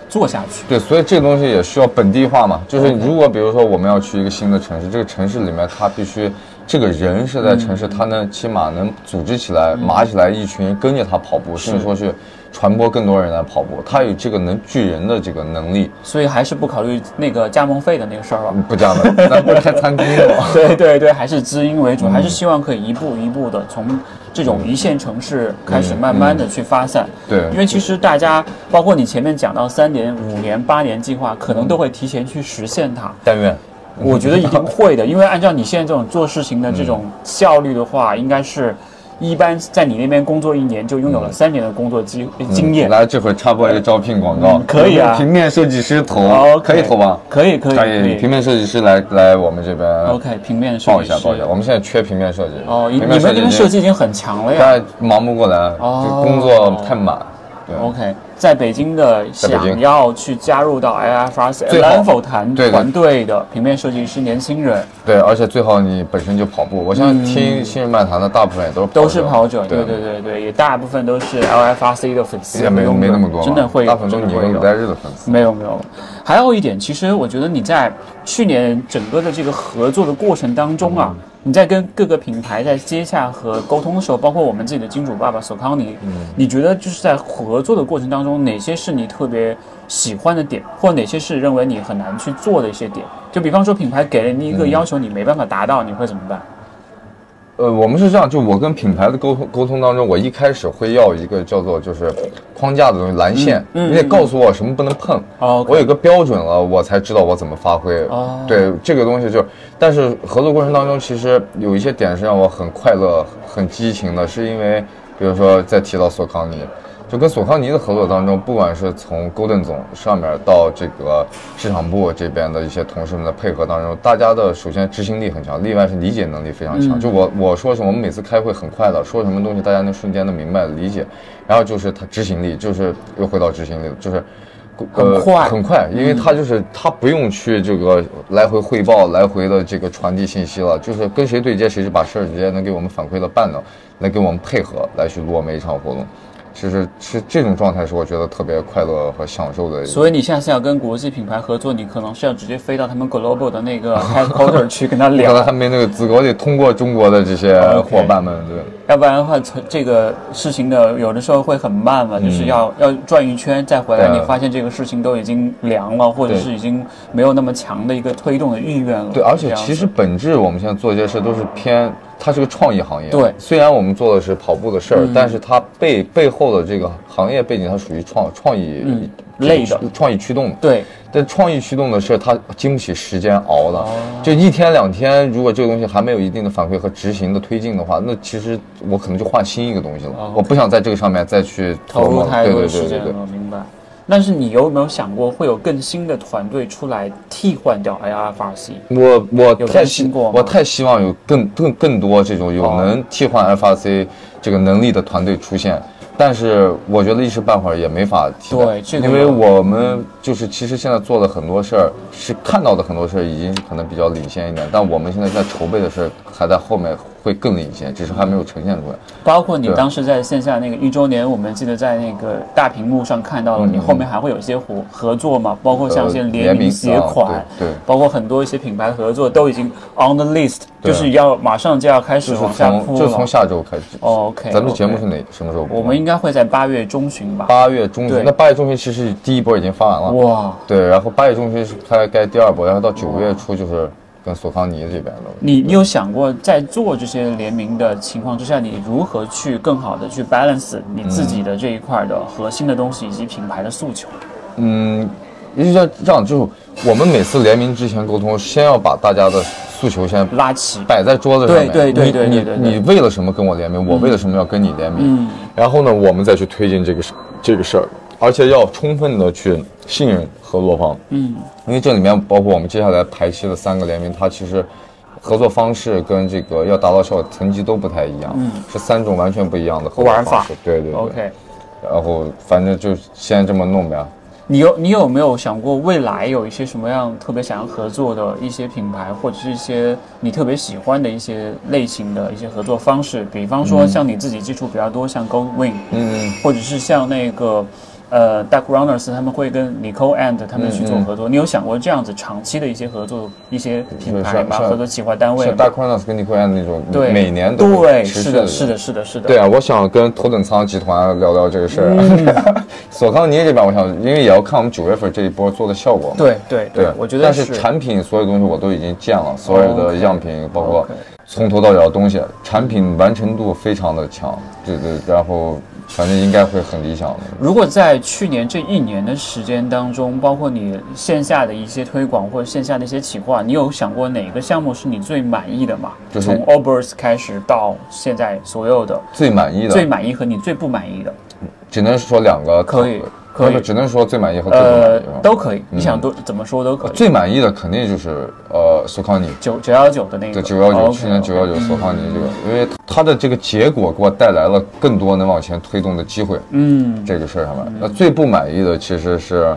做下去。对，所以这东西也需要本地化嘛，就是如果比如说我们要去一个新的城市，这个城市里面它必须这个人是在城市，他能起码能组织起来、码起来一群跟着他跑步，甚至说去传播更多人来跑步，他有这个能聚人的这个能力。所以还是不考虑那个加盟费的那个事儿吧？不加盟，咱不是开餐厅了吗？对对对，还是知音为主，还是希望可以一步一步的从这种一线城市开始慢慢的去发散。对，因为其实大家，包括你前面讲到三年、五年、八年计划，可能都会提前去实现它。但愿。我觉得一定会的，因为按照你现在这种做事情的这种效率的话，应该是。一般在你那边工作一年就拥有了三年的工作经经验。来，这会插播一个招聘广告，可以啊，平面设计师投，可以投吧？可以可以可以，平面设计师来来我们这边。OK， 平面设计师报一下报一下，我们现在缺平面设计。哦，你们这边设计已经很强了呀，但忙不过来，哦，工作太满。OK， 在北京的想要去加入到 L F R C Lamfast 团团队的平面设计师年轻人，对，而且最好你本身就跑步。我像听新人漫谈的大部分也都是都是跑者，对对对对，也大部分都是 L F R C 的粉丝，也没有没那么多，真的会大部分都是你们五代日的粉丝，没有没有。还有一点，其实我觉得你在去年整个的这个合作的过程当中啊，你在跟各个品牌在接洽和沟通的时候，包括我们自己的金主爸爸索康尼，嗯，你觉得就是在合作的过程当中，哪些是你特别喜欢的点，或哪些是认为你很难去做的一些点？就比方说品牌给了你一个要求，你没办法达到，嗯，你会怎么办？呃，我们是这样，就我跟品牌的沟通沟通当中，我一开始会要一个叫做就是框架的东西，蓝线，嗯嗯，你得告诉我什么不能碰，嗯，我有个标准了，我才知道我怎么发挥。哦，对，这个东西就，但是合作过程当中，其实有一些点是让我很快乐、很激情的，是因为，比如说再提到索康尼，就跟索康尼的合作当中，不管是从Golden总上面到这个市场部这边的一些同事们的配合当中，大家的首先执行力很强，另外是理解能力非常强。就我我说什么，我们每次开会很快的说什么东西，大家能瞬间的明白理解。然后就是他执行力，就是又回到执行力，就是呃很快很快，因为他就是他不用去这个来回汇报、来回的这个传递信息了，就是跟谁对接，谁就把事儿直接能给我们反馈的办到，能给我们配合来去落每一场活动。就是是这种状态是我觉得特别快乐和享受的。所以你下次要跟国际品牌合作，你可能是要直接飞到他们 global 的那个 headquarter 去跟他聊。可能还没那个资格，我得通过中国的这些伙伴们，对。Okay. 要不然的话，这个事情的有的时候会很慢嘛，嗯，就是要要转一圈再回来，你发现这个事情都已经凉了，或者是已经没有那么强的一个推动的意愿了。对，而且其实本质我们现在做这些事都是偏。它是个创意行业，对，虽然我们做的是跑步的事儿，嗯，但是它背背后的这个行业背景，它属于创创意，嗯，类的创意驱动的，对。但创意驱动的事，它经不起时间熬的，哦，就一天两天，如果这个东西还没有一定的反馈和执行的推进的话，那其实我可能就换新一个东西了，哦，我不想在这个上面再去投入太多的时间了，对对对对对，明白。但是你有没有想过会有更新的团队出来替换掉 F R C？ 我我太希我太希望有更更更多这种有能替换 F R C 这个能力的团队出现，但是我觉得一时半会儿也没法替代，对，这个，因为我们就是其实现在做的很多事儿，是看到的很多事儿已经可能比较领先一点，但我们现在在筹备的事还在后面。会更领先，只是还没有呈现出来。包括你当时在线下那个一周年，我们记得在那个大屏幕上看到了，你后面还会有一些合合作嘛，嗯，包括像一些联名鞋款，呃对对，包括很多一些品牌合作都已经 on the list， 就是要马上就要开始往下铺了，就是从下周开始。哦，OK， 咱们节目是哪，okay, 什么时候？我们应该会在八月中旬吧。八月中旬，那八月中旬其实第一波已经发完了。哇，对，然后八月中旬是开该第二波，然后到九月初就是。跟索康尼这边的，你你有想过在做这些联名的情况之下，你如何去更好的去 balance 你自己的这一块的核心的东西以及品牌的诉求？嗯，就像这样，就是我们每次联名之前沟通，先要把大家的诉求先拉起，摆在桌子上面。对对对对对对。你为了什么跟我联名？我为了什么要跟你联名？嗯。然后呢，我们再去推进这个这个事儿。而且要充分的去信任合作方，嗯，因为这里面包括我们接下来排期的三个联名，它其实合作方式跟这个要达到效果层级都不太一样，嗯，是三种完全不一样的合作方式，对对对 ，OK。然后反正就先这么弄呗。你有你有没有想过未来有一些什么样特别想要合作的一些品牌，或者是一些你特别喜欢的一些类型的一些合作方式？比方说像你自己接触比较多，像 Goldwing， 嗯，或者是像那个。呃 Dark Runners 他们会跟 Nicole End 他们去做合作，嗯嗯，你有想过这样子长期的一些合作一些品牌吗？合作企划单位？像 Dark Runners 跟 Nicole End 那种，对，每年都对，是的，是的，是的，是的。对啊，我想跟头等舱集团聊聊这个事儿，嗯。索康尼这边，我想，因为也要看我们九月份这一波做的效果嘛。对对 对, 对，我觉得是。但是产品所有东西我都已经见了，所有的样品，哦，包括从头到脚的东西，产品完成度非常的强，对对，然后。反正应该会很理想的。如果在去年这一年的时间当中，包括你线下的一些推广或者线下的一些企划，你有想过哪个项目是你最满意的吗？就是从 Allbirds 开始到现在所有的最满意的、最满意和你最不满意的，只能说两个可以，可以，只能说最满意和最不满意，呃、都可以。嗯，你想都怎么说都可以。最满意的肯定就是呃索康尼九九幺九的那个，对，九幺九去年九幺九索康尼这个，因为。它的这个结果给我带来了更多能往前推动的机会，嗯，这个事儿上面，那，嗯，最不满意的其实是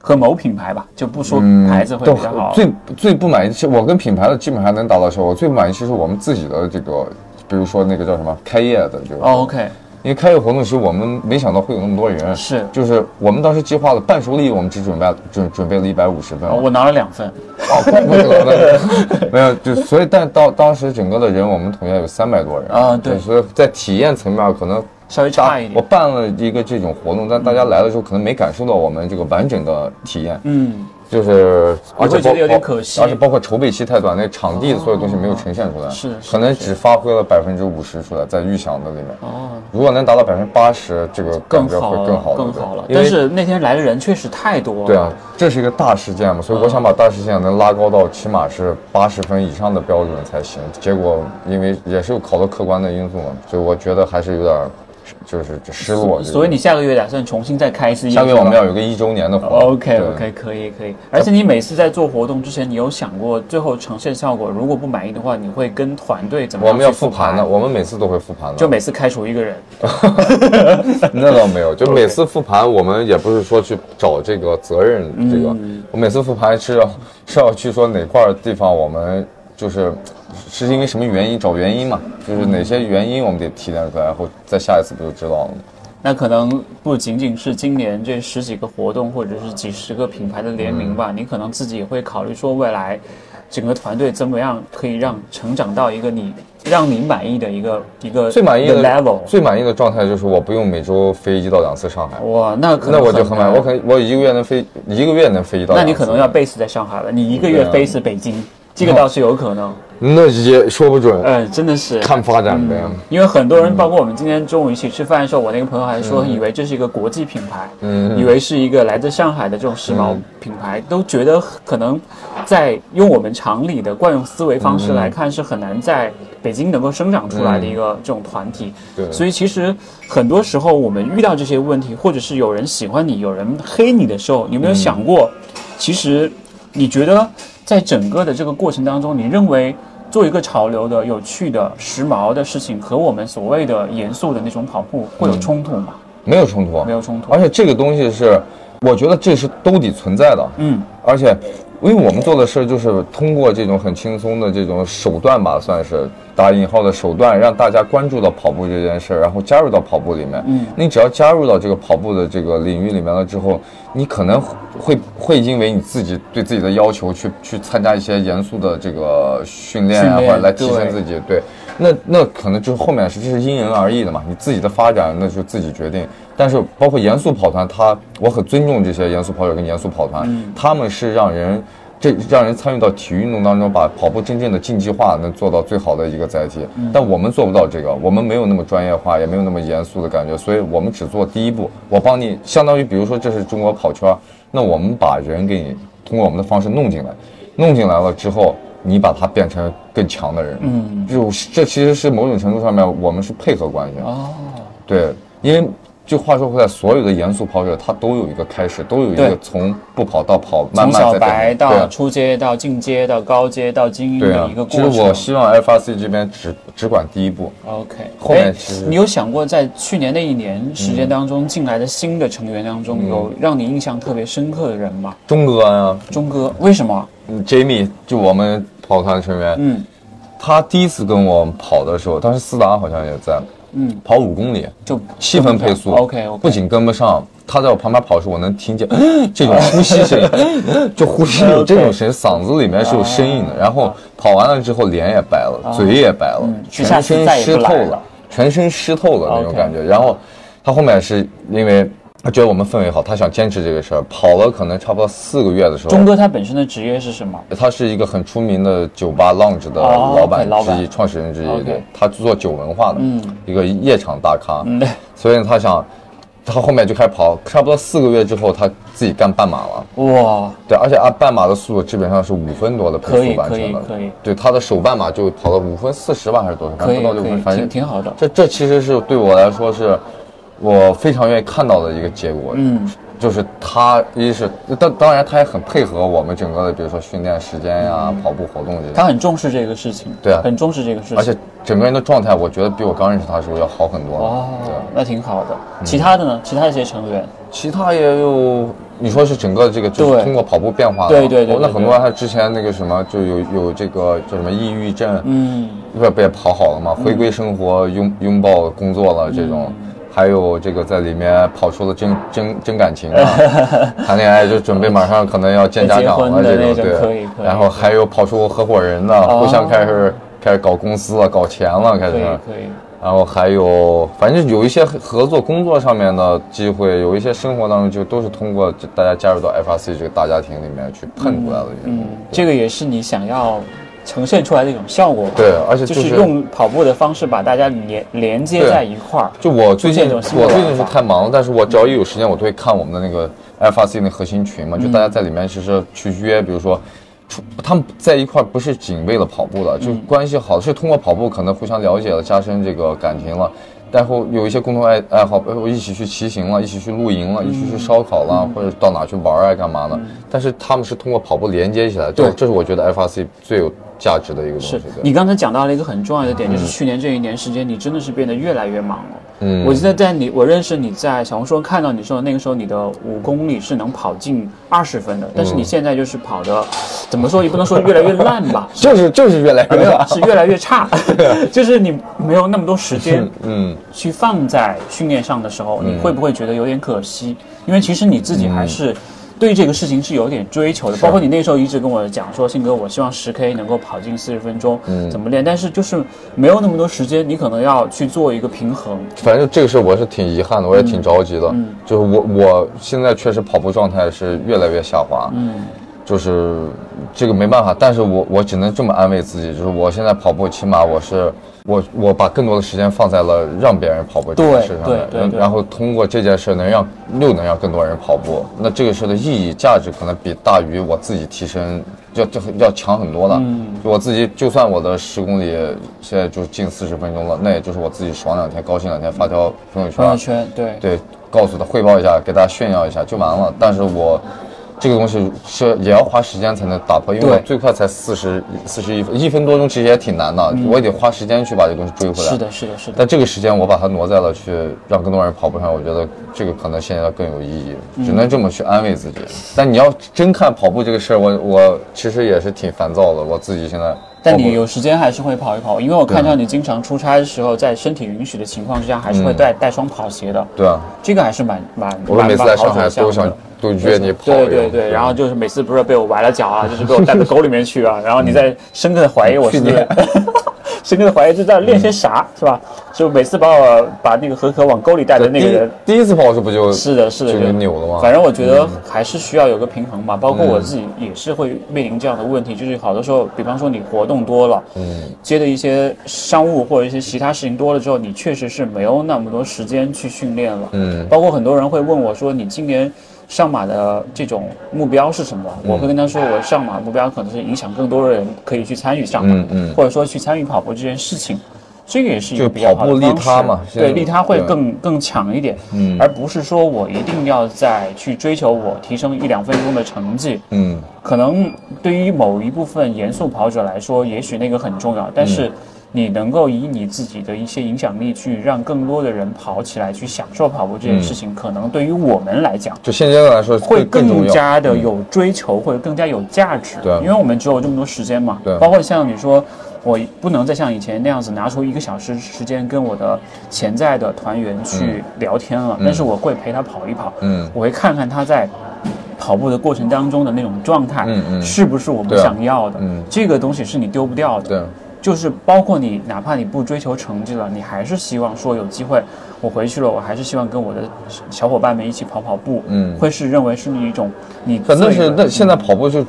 和某品牌吧，就不说牌子会比较好。嗯，最最不满意，其实我跟品牌的基本上能达到效果。我最不满意其实我们自己的这个，比如说那个叫什么开业的这个，哦，OK。因为开这个活动时我们没想到会有那么多人，是就是我们当时计划的半熟力我们只准备准准备了一百五十分，我拿了两分哦，怪不得没有就所以但到当时整个的人我们同样有三百多人啊，对，所以在体验层面可能稍微差一点。我办了一个这种活动，但大家来的时候可能没感受到我们这个完整的体验，嗯，就是而且觉得有点可惜，而且包括筹备期太短，那场地所有东西没有呈现出来，哦、是, 是可能只发挥了百分之五十出来，在预想的里面。哦，如果能达到百分之八十，这个感觉会更好，更好了。但是那天来的人确实太多了。对啊，这是一个大事件嘛，所以我想把大事件能拉高到起码是八十分以上的标准才行。结果因为也是有考虑客观的因素嘛，所以我觉得还是有点。就是失落，所以你下个月打算重新再开一次？下个月我们要有个一周年的活动。OK OK， 可以可以。而且你每次在做活动之前，你有想过最后呈现效果？如果不满意的话，你会跟团队怎么样？我们要复盘的，我们每次都会复盘的，就每次开除一个人。那倒没有，就每次复盘，我们也不是说去找这个责任，这个、嗯、我每次复盘是要是要去说哪块地方我们就是。是因为什么原因？找原因嘛，就是哪些原因我们得提炼出来，然后再下一次不就知道了吗？那可能不仅仅是今年这十几个活动，或者是几十个品牌的联名吧，嗯、你可能自己也会考虑说未来整个团队怎么样可以让成长到一个你让你满意的一个一个最满意的 level， 最满意的状态就是我不用每周飞一到两次上海。哇，那可能那我就很满意，我可能我一个月能飞一个月能飞一到两次。那你可能要 base 在上海了，你一个月飞是北京。这个倒是有可能，那也说不准。嗯、呃，真的是看发展呗、嗯。因为很多人，包括我们今天中午一起吃饭的时候，嗯、我那个朋友还说，以为这是一个国际品牌，嗯，以为是一个来自上海的这种时髦品牌，嗯、都觉得可能在用我们常理的惯用思维方式来看，是很难在北京能够生长出来的一个这种团体。嗯、对。所以其实很多时候我们遇到这些问题，或者是有人喜欢你、有人黑你的时候，你有没有想过，嗯、其实你觉得？在整个的这个过程当中，你认为做一个潮流的、有趣的、时髦的事情，和我们所谓的严肃的那种跑步会有冲突吗？没有冲突，没有冲突。而且这个东西是，我觉得这是都得存在的。嗯，而且因为我们做的事就是通过这种很轻松的这种手段吧，算是打引号的手段，让大家关注到跑步这件事，然后加入到跑步里面。嗯，你只要加入到这个跑步的这个领域里面了之后。你可能会会因为你自己对自己的要求去去参加一些严肃的这个训练啊，或者来提升自己。对，那那可能就是后面是这是因人而异的嘛，你自己的发展那就自己决定。但是包括严肃跑团，他我很尊重这些严肃跑友跟严肃跑团，嗯、他们是让人这让人参与到体育运动当中，把跑步真正的竞技化能做到最好的一个载体。嗯、但我们做不到这个，我们没有那么专业化，也没有那么严肃的感觉，所以我们只做第一步。我帮你，相当于比如说这是中国跑圈，那我们把人给你通过我们的方式弄进来，弄进来了之后，你把它变成更强的人。嗯，就这其实是某种程度上面我们是配合关系。哦，对，因为。就话说回来，所有的严肃跑者他都有一个开始，都有一个从不跑到跑，慢慢从小白到初阶到进阶到高阶到精英的一个过程。其实我希望 F R C 这边只只管第一步。OK， 后面你有想过在去年那一年时间当中进来的新的成员当中，有让你印象特别深刻的人吗？钟哥啊，钟哥为什么 ？Jamie 就我们跑团成员，嗯，他第一次跟我跑的时候，当时斯达好像也在。嗯，跑五公里就七分配速 ，OK， 不仅跟不上，他在我旁边跑的时候，我能听见这种呼吸声，就呼吸有这种声，嗓子里面是有声音的。然后跑完了之后，脸也白了，嘴也白了，全身湿透了，全身湿透了那种感觉。然后他后面是因为他觉得我们氛围好，他想坚持这个事儿，跑了可能差不多四个月的时候。钟哥他本身的职业是什么？他是一个很出名的酒吧 lounge 的老板之一，创始人之一。对，他做酒文化的一个夜场大咖。嗯，对。所以他想，他后面就开始跑，差不多四个月之后，他自己干半马了。哇！对，而且按半马的速度，基本上是五分多的配速完成的。可以，可以，可以。对，他的首半马就跑到五分四十吧，还是多少？可以，可以，挺挺好的。这这其实是对我来说是。我非常愿意看到的一个结果，嗯，就是他一是，当当然他也很配合我们整个的，比如说训练时间呀、啊、嗯、跑步活动这些，他很重视这个事情，对啊，很重视这个事情，而且整个人的状态，我觉得比我刚认识他的时候要好很多。哦，那挺好的。嗯、其他的呢？其他一些成员，其他也有，你说是整个这个就是通过跑步变化的，对对 对, 对, 对, 对、哦。那很多人他之前那个什么就有有这个叫什么抑郁症，嗯，不不也跑好了嘛，回归生活，拥、嗯、拥抱工作了这种。嗯，还有这个在里面跑出了真真真感情啊，谈恋爱就准备马上可能要见家长了这种，对，然后还有跑出合伙人呢、啊，互相开始开始搞公司了，搞钱了，开始，然后还有反正有一些合作工作上面的机会，有一些生活当中就都是通过大家加入到 F R C 这个大家庭里面去碰出来的这种、嗯嗯，这个也是你想要呈现出来的一种效果吧，对，而且、就是、就是用跑步的方式把大家连连接在一块儿。就我最近我最近是太忙了，但是我只要一有时间，我都会看我们的那个 F R C 那核心群嘛、嗯，就大家在里面其实去约，比如说，他们在一块儿不是仅为了跑步的，就关系好、嗯、是通过跑步可能互相了解了，加深这个感情了。然后有一些共同爱爱好，包括一起去骑行了，一起去露营了，一起去烧烤了，嗯、或者到哪去玩啊，干嘛的、嗯？但是他们是通过跑步连接起来，这这是我觉得 F R C 最有价值的一个东西。是你刚才讲到了一个很重要的点，就是去年这一年时间，你真的是变得越来越忙了。嗯，我记得在你我认识你在小红书看到你说那个时候你的五公里是能跑进二十分的，但是你现在就是跑的，嗯、怎么说也不能说越来越烂吧，就是就是越来越烂，是越来越差，就是你没有那么多时间，嗯。去放在训练上的时候，你会不会觉得有点可惜、嗯、因为其实你自己还是对这个事情是有点追求的、嗯、包括你那时候一直跟我讲说信哥我希望 十K 能够跑进四十分钟、嗯、怎么练，但是就是没有那么多时间，你可能要去做一个平衡。反正这个事我是挺遗憾的，我也挺着急的、嗯、就是我我现在确实跑步状态是越来越下滑，嗯，就是这个没办法，但是我我只能这么安慰自己，就是我现在跑步起码我是我我把更多的时间放在了让别人跑步这件事上，对对对对，然后通过这件事能让又能让更多人跑步，那这个事的意义价值可能比大于我自己提升要要要强很多的、嗯、我自己就算我的十公里现在就近四十分钟了，那也就是我自己爽两天高兴两天发条朋友圈，朋友圈对对，告诉他汇报一下给大家炫耀一下就完了，但是我这个东西是也要花时间才能打破，因为我最快才四十四十一分一分多钟，其实也挺难的、嗯，我也得花时间去把这个东西追回来。是的，是的，是的。但这个时间我把它挪在了去让更多人跑步上，我觉得这个可能现在更有意义，只能这么去安慰自己。嗯、但你要真看跑步这个事儿，我我其实也是挺烦躁的，我自己现在。但你有时间还是会跑一跑，因为我看到你经常出差的时候，在身体允许的情况之下，还是会带、嗯、带双跑鞋的。对啊，这个还是蛮蛮蛮。我每次在上海都想都约你跑。对对对，然后就是每次不是被我崴了脚啊，就是被我带到沟里面去啊，然后你在深刻的怀疑我是。深刻的怀疑就在练些啥、嗯、是吧？就每次把我把那个何可往沟里带的那个人，第 一, 第一次跑是不就是的是的就扭了吗？反正我觉得还是需要有个平衡吧、嗯。包括我自己也是会面临这样的问题，就是好多时候，比方说你活动多了，嗯，接的一些商务或者一些其他事情多了之后，你确实是没有那么多时间去训练了，嗯。包括很多人会问我说，你今年上马的这种目标是什么？我会跟他说，我上马目标可能是影响更多人可以去参与上马、嗯嗯，或者说去参与跑步这件事情。这个也是一个比较好的方式，就跑步利他嘛，对，利他会更更强一点、嗯，而不是说我一定要再去追求我提升一两分钟的成绩，嗯，可能对于某一部分严肃跑者来说，也许那个很重要，但是。嗯你能够以你自己的一些影响力去让更多的人跑起来，去享受跑步这件事情、嗯、可能对于我们来讲，就现阶段来说会更加的有追求、嗯、或者更加有价值，对，因为我们只有这么多时间嘛，对，包括像你说我不能再像以前那样子拿出一个小时时间跟我的潜在的团员去聊天了、嗯、但是我会陪他跑一跑，嗯，我会看看他在跑步的过程当中的那种状态、嗯嗯、是不是我们想要的、嗯、这个东西是你丢不掉的，对，就是包括你哪怕你不追求成绩了，你还是希望说有机会我回去了，我还是希望跟我的小伙伴们一起跑跑步，嗯，会是认为是一种你反正是那现在跑步就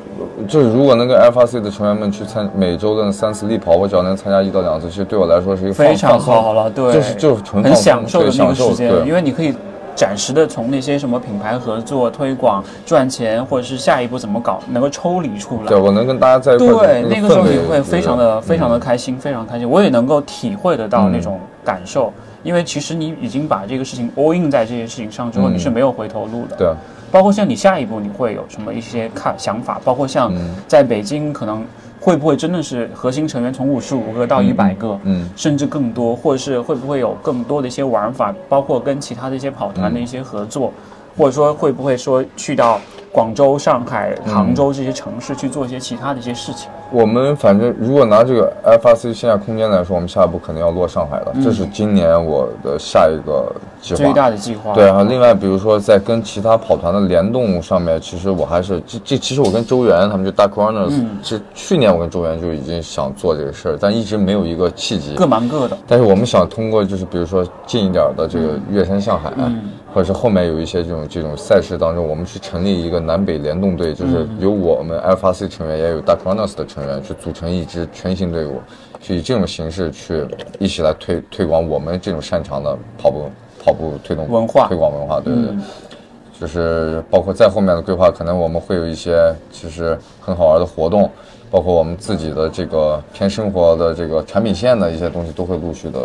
就是如果能跟 F R C 的成员们去参每周的三次力跑，我只要能参加一到两次，其实对我来说是一个非常好了，对，就是就是很享受的那个时间，因为你可以暂时的从那些什么品牌合作、推广、赚钱，或者是下一步怎么搞，能够抽离出来。对，我能跟大家在一块儿。对，那个时候你会非常的、非常的开心，非常开心。我也能够体会得到那种感受，嗯、因为其实你已经把这个事情 all in 在这件事情上之后，嗯、你是没有回头路的。对。包括像你下一步你会有什么一些看想法，包括像在北京可能。会不会真的是核心成员从五十五个到一百个，嗯，甚至更多，或者是会不会有更多的一些玩法，包括跟其他的一些跑团的一些合作，嗯、或者说会不会说去到广州、上海、杭州这些城市去做一些其他的一些事情。我们反正如果拿这个 F R C 线下空间来说，我们下一步可能要落上海了、嗯、这是今年我的下一个计划，最大的计划。对啊，另外比如说在跟其他跑团的联动上面，其实我还是这这其实我跟周元他们就 Dark Runners、嗯、其实去年我跟周元就已经想做这个事儿，但一直没有一个契机，各忙各的。但是我们想通过就是比如说近一点的这个月山上海、嗯、或者是后面有一些这种这种赛事当中，我们去成立一个南北联动队，就是由我们 F R C 成员也有 Dark Runners 的成员去组成一支全新队伍，去以这种形式去一起来推推广我们这种擅长的跑步跑步推动文化推广文化，对对对、嗯，就是包括在后面的规划，可能我们会有一些其实很好玩的活动，包括我们自己的这个偏生活的这个产品线的一些东西都会陆续的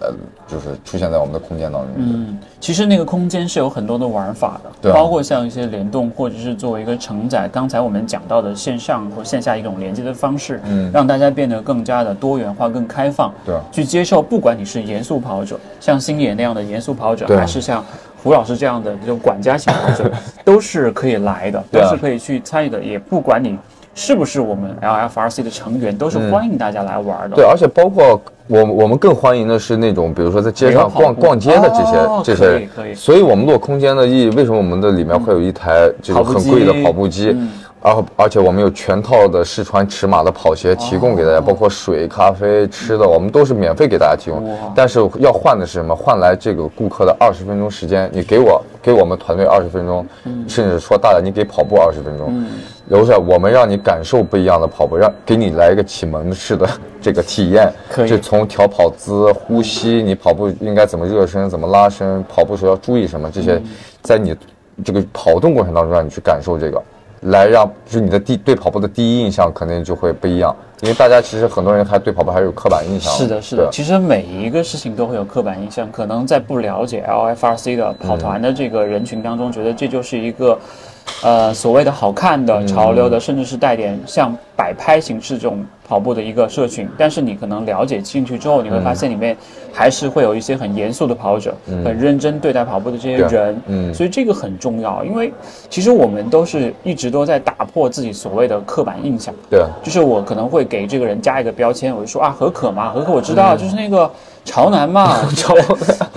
来就是出现在我们的空间当中。嗯，其实那个空间是有很多的玩法的，对、啊，包括像一些联动，或者是作为一个承载刚才我们讲到的线上和线下一种连接的方式，嗯，让大家变得更加的多元化、更开放，对、啊，去接受不管你是严肃跑者，像星野那样的严肃跑者，啊、还是像胡老师这样的这种管家型跑者，都是可以来的，都是可以去参与的，也不管你是不是我们 L F R C 的成员，都是欢迎大家来玩的。嗯、对，而且包括我我们更欢迎的是那种，比如说在街上逛逛街的这些、哦、这些人。所以我们落空间的意义，为什么我们的里面会有一台这种很贵的跑步机？嗯，然后而且我们有全套的试穿尺码的跑鞋提供给大家，包括水、咖啡、吃的，我们都是免费给大家提供。但是要换的是什么？换来这个顾客的二十分钟时间，你给我给我们团队二十分钟，甚至说大胆，你给跑步二十分钟，留下我们让你感受不一样的跑步，让给你来一个启蒙式的这个体验，就从调跑姿、呼吸，你跑步应该怎么热身、怎么拉伸，跑步时候要注意什么，这些在你这个跑动过程当中让你去感受这个。来让就是你的第对跑步的第一印象肯定就会不一样，因为大家其实很多人还对跑步还是有刻板印象。是的，是的。其实每一个事情都会有刻板印象，可能在不了解 L F R C 的跑团的这个人群当中，嗯、觉得这就是一个，呃，所谓的好看的、潮流的，嗯、甚至是带点像摆拍形式这种跑步的一个社群。但是你可能了解进去之后，你会发现里面还是会有一些很严肃的跑者，嗯、很认真对待跑步的这些人。嗯，所以这个很重要，因为其实我们都是一直都在打破自己所谓的刻板印象。对，就是我可能会给这个人加一个标签，我就说啊，何可嘛，何可我知道，嗯、就是那个潮男嘛，潮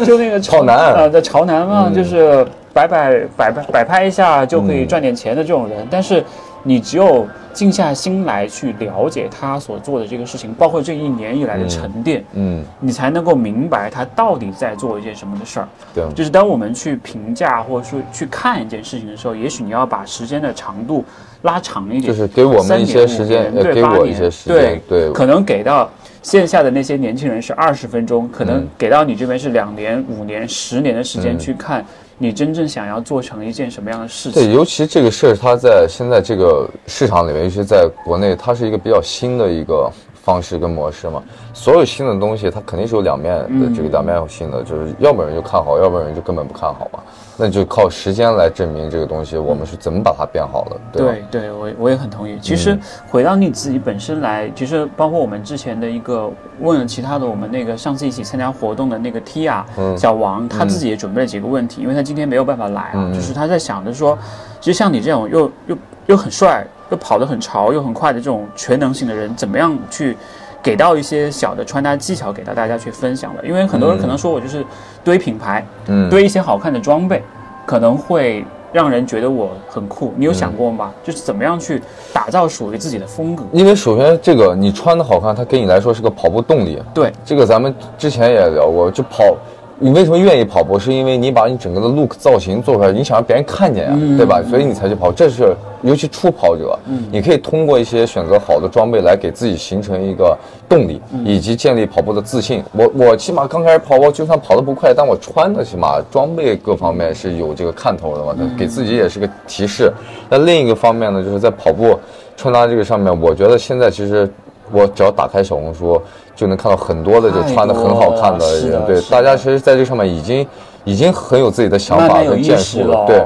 就那个潮男呃的潮男嘛，嗯、就是摆摆摆摆摆拍一下就可以赚点钱的这种人。嗯、但是你只有静下心来去了解他所做的这个事情，包括这一年以来的沉淀，嗯，嗯你才能够明白他到底在做一件什么的事儿。对，就是当我们去评价或者说去看一件事情的时候，也许你要把时间的长度拉长一点，就是给我们一些时间，对给我一些时间，对，对可能给到线下的那些年轻人是二十分钟，可能给到你这边是两年、五年、十年的时间去看你真正想要做成一件什么样的事情。对，尤其这个事儿，它在现在这个市场里面，尤其在国内，它是一个比较新的一个方式跟模式嘛。所有新的东西，它肯定是有两面的，嗯、这个两面性的，就是要不然人就看好，要不然人就根本不看好嘛。那就靠时间来证明这个东西我们是怎么把它变好的，对吧？对对，我我也很同意。其实回到你自己本身来，嗯、其实包括我们之前的一个问了其他的，我们那个上次一起参加活动的那个 Tia、嗯、小王，他自己也准备了几个问题，嗯、因为他今天没有办法来啊，嗯、就是他在想着说，其实像你这种又又又很帅又跑得很潮又很快的这种全能型的人，怎么样去给到一些小的穿搭技巧给到大家去分享的。因为很多人可能说我就是堆品牌，嗯、堆一些好看的装备，可能会让人觉得我很酷。你有想过吗？嗯、就是怎么样去打造属于自己的风格？因为首先这个你穿的好看，它给你来说是个跑步动力。对，这个咱们之前也聊过，就跑。你为什么愿意跑步？是因为你把你整个的 look 造型做出来，你想让别人看见呀，啊，嗯、对吧？所以你才去跑。这是尤其初跑者，嗯、你可以通过一些选择好的装备来给自己形成一个动力，嗯、以及建立跑步的自信。我我起码刚开始跑，我就算跑得不快，但我穿的起码装备各方面是有这个看头的嘛，嗯、给自己也是个提示。那另一个方面呢，就是在跑步穿搭这个上面，我觉得现在其实我只要打开小红书，就能看到很多的就穿得很好看的人，对，大家其实在这上面已经已经很有自己的想法和建树了，对，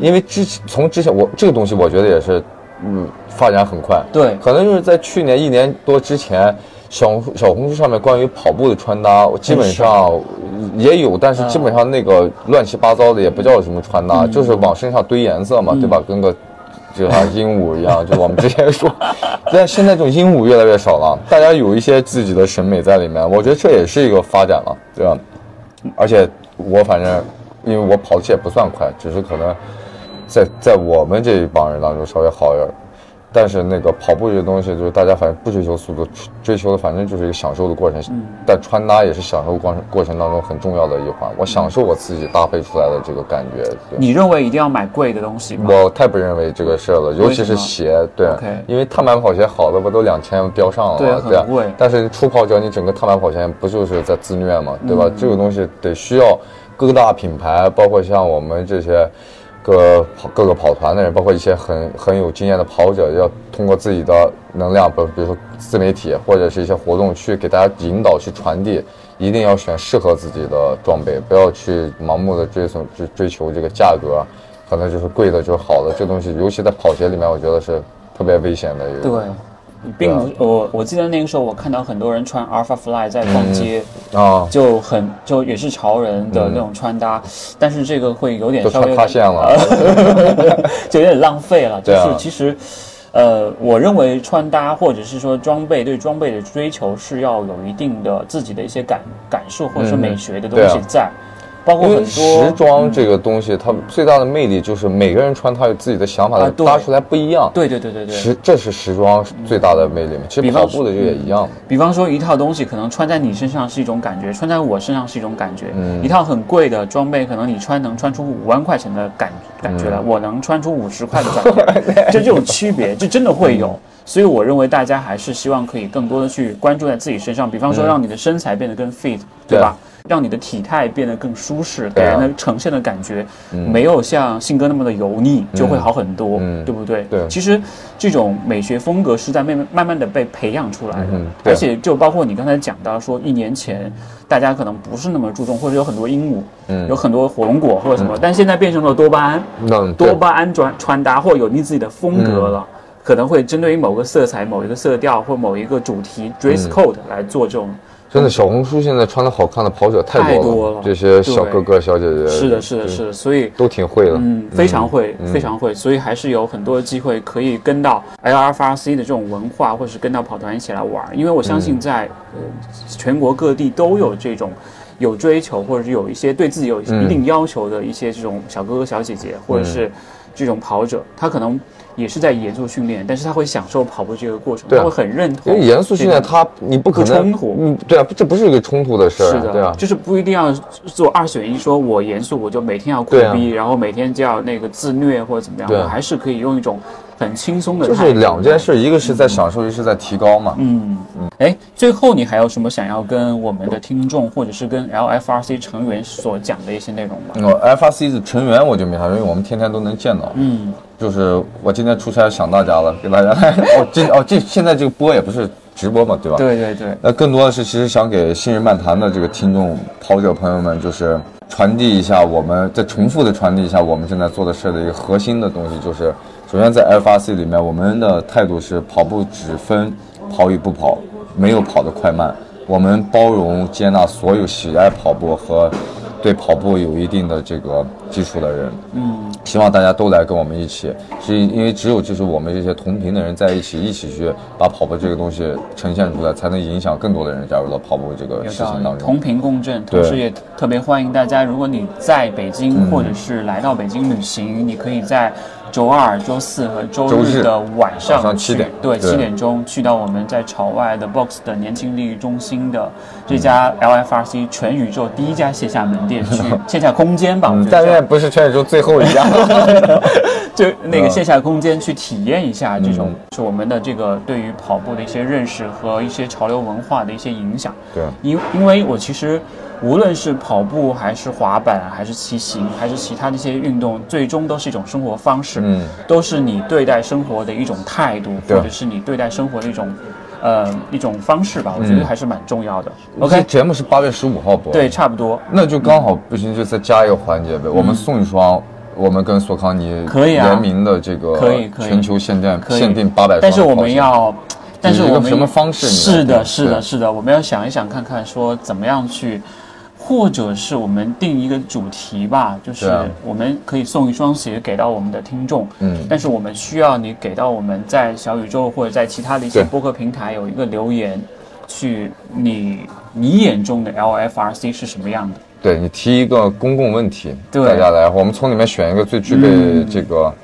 因为之从之前我这个东西我觉得也是，嗯，发展很快，对，可能就是在去年一年多之前，小小红书上面关于跑步的穿搭，基本上也有，但是基本上那个乱七八糟的也不叫什么穿搭，就是往身上堆颜色嘛，对吧？跟个就像鹦鹉一样，就我们之前说，但是那种鹦鹉越来越少了，大家有一些自己的审美在里面，我觉得这也是一个发展了，对吧？而且我反正因为我跑的也不算快，只是可能在在我们这一帮人当中稍微好一点，但是那个跑步这个东西，就是大家反正不追求速度，追求的反正就是一个享受的过程。嗯、但穿搭也是享受过程过程当中很重要的一环。我享受我自己搭配出来的这个感觉。你认为一定要买贵的东西吗？我太不认为这个事了，尤其是鞋。对， okay. 因为碳板跑鞋好的不都两千标上了？对，很贵。但是初跑者，你整个碳板跑鞋不就是在自虐吗？对吧？嗯、这个东西得需要各大品牌，包括像我们这些。各各个跑团的人，包括一些很很有经验的跑者，要通过自己的能量，比如说自媒体或者是一些活动，去给大家引导、去传递。一定要选适合自己的装备，不要去盲目的追求追求这个价格，可能就是贵的就是好的。这东西，尤其在跑鞋里面，我觉得是特别危险的一个。对。并不，我我记得那个时候，我看到很多人穿 Alpha Fly 在逛街，嗯哦、就很就也是潮人的那种穿搭，嗯、但是这个会有点稍微发现了，就有点浪费了。就是其实，啊、呃，我认为穿搭或者是说装备对装备的追求是要有一定的自己的一些感感受或者是美学的东西在。嗯包括很多时装这个东西，嗯、它最大的魅力就是每个人穿它有自己的想法，啊、搭出来不一样。对对对对对，时这是时装最大的魅力嘛。嗯、其实跑步的就也一样。比方说一套东西可能穿在你身上是一种感觉，穿在我身上是一种感觉。嗯、一套很贵的装备，可能你穿能穿出五万块钱的感感觉来，嗯、我能穿出五十块的感觉，这这种区别就真的会有。嗯所以我认为大家还是希望可以更多的去关注在自己身上，比方说让你的身材变得更 fit，嗯、对吧？让你的体态变得更舒适，给人的呈现的感觉，嗯、没有像信哥那么的油腻，就会好很多，嗯、对不对？对。其实这种美学风格是在慢慢慢慢的被培养出来的，嗯、而且就包括你刚才讲到说，一年前大家可能不是那么注重，或者有很多鹦鹉，嗯、有很多火龙果或者什么，嗯、但现在变成了多巴胺，嗯、多巴胺穿穿搭或有你自己的风格了。嗯可能会针对于某个色彩、某一个色调或某一个主题 dress code 来做这种。真的，小红书现在穿的好看的跑者太多了，这些小哥哥小姐姐。是的，是的，是的，所以都挺会的，嗯，非常会，非常会，所以还是有很多机会可以跟到 L F R C 的这种文化，或是跟到跑团一起来玩，因为我相信在全国各地都有这种。有追求，或者是有一些对自己有一定要求的一些这种小哥哥、小姐姐，嗯、或者是这种跑者，他可能也是在严肃训练，但是他会享受跑步这个过程，啊、他会很认同。因为严肃训练他，他你不可能冲突，嗯，对啊，这不是一个冲突的事儿，是的，对啊，就是不一定要做二选一，说我严肃，我就每天要苦逼，啊、然后每天就要那个自虐或者怎么样，啊、我还是可以用一种。很轻松的，就是两件事，一个是在享受，一个是在提高嘛。嗯嗯。哎，最后你还有什么想要跟我们的听众，或者是跟 L F R C 成员所讲的一些内容吗？嗯 L F R C 的成员我就没啥，因为我们天天都能见到。嗯，就是我今天出差想大家了，给大家。哦，这哦这现在这个播也不是直播嘛，对吧？对对对。那更多的是其实想给信日漫谈的这个听众跑者朋友们，就是传递一下我们再重复的传递一下我们正在做的事的一个核心的东西，就是。首先，在 L F R C 里面，我们的态度是跑步只分跑与不跑，没有跑的快慢。我们包容接纳所有喜爱跑步和对跑步有一定的这个基础的人。嗯，希望大家都来跟我们一起，是因为只有就是我们这些同频的人在一起，一起去把跑步这个东西呈现出来，才能影响更多的人加入到跑步这个事情当中。同频共振，同时也特别欢迎大家，如果你在北京、嗯、或者是来到北京旅行，你可以在。周二、周四和周日的晚上七点，对，七点钟去到我们在朝外的 Box 的年轻力中心的这家 L F R C 全宇宙第一家线下门店去线下空间吧，但愿不是全宇宙最后一家，就那个线下空间去体验一下这种是我们的这个对于跑步的一些认识和一些潮流文化的一些影响。对，因因为我其实。无论是跑步还是滑板还是骑行还是其他的一些运动，最终都是一种生活方式，嗯、都是你对待生活的一种态度，或者是你对待生活的一种呃一种方式吧，我觉得还是蛮重要的。嗯、OK， 节目是八月十五号播，对，差不多，那就刚好不行就再加一个环节呗，嗯、我们送一双。我们跟索康尼联名的这个全球限定限定八百双，但是我们要。但是我们什么方式？是的，是的，是的，我们要想一想看看，说怎么样去。或者是我们定一个主题吧，就是我们可以送一双鞋给到我们的听众，嗯，但是我们需要你给到我们在小宇宙或者在其他的一些播客平台有一个留言，去你你眼中的 L F R C 是什么样的？对，你提一个公共问题，对大家来，我们从里面选一个最具备这个、嗯、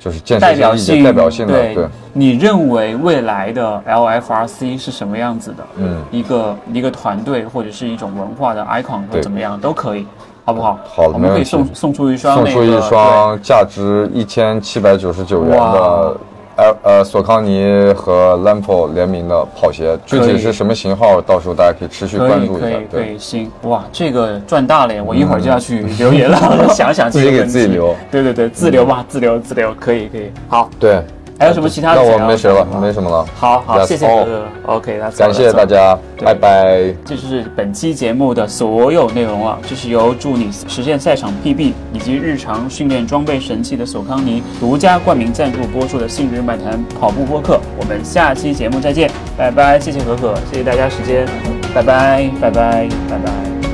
就是建设性、代表性的，对，对你认为未来的 L F R C 是什么样子的？嗯，一个一个团队或者是一种文化的 icon 或怎么样都可以，好不好？好的，我们可以送送出一双、那个、送出一双价值一千七百九十九元的。呃呃，索康尼和 Lampo 联名的跑鞋，具体是什么型号？到时候大家可以持续关注一下。可以，可以，行，哇，这个赚大了！我一会儿就要去留言了，嗯、想想自己给自己留。对对对，自留吧，嗯、自留自留，可以可以。好，对，还有什么其他的？那我没谁了，没什么了。好好， yes, 谢谢哥哥。Oh, OK， 感谢大家，拜拜。这就是本期节目的所有内容了。这是由助你实现赛场 P B 以及日常训练装备神器的索康尼独家冠名赞助播出的《信日漫谈》跑步播客。我们下期节目再见，拜拜。谢谢哥哥，谢谢大家时间，拜拜，拜拜，拜拜。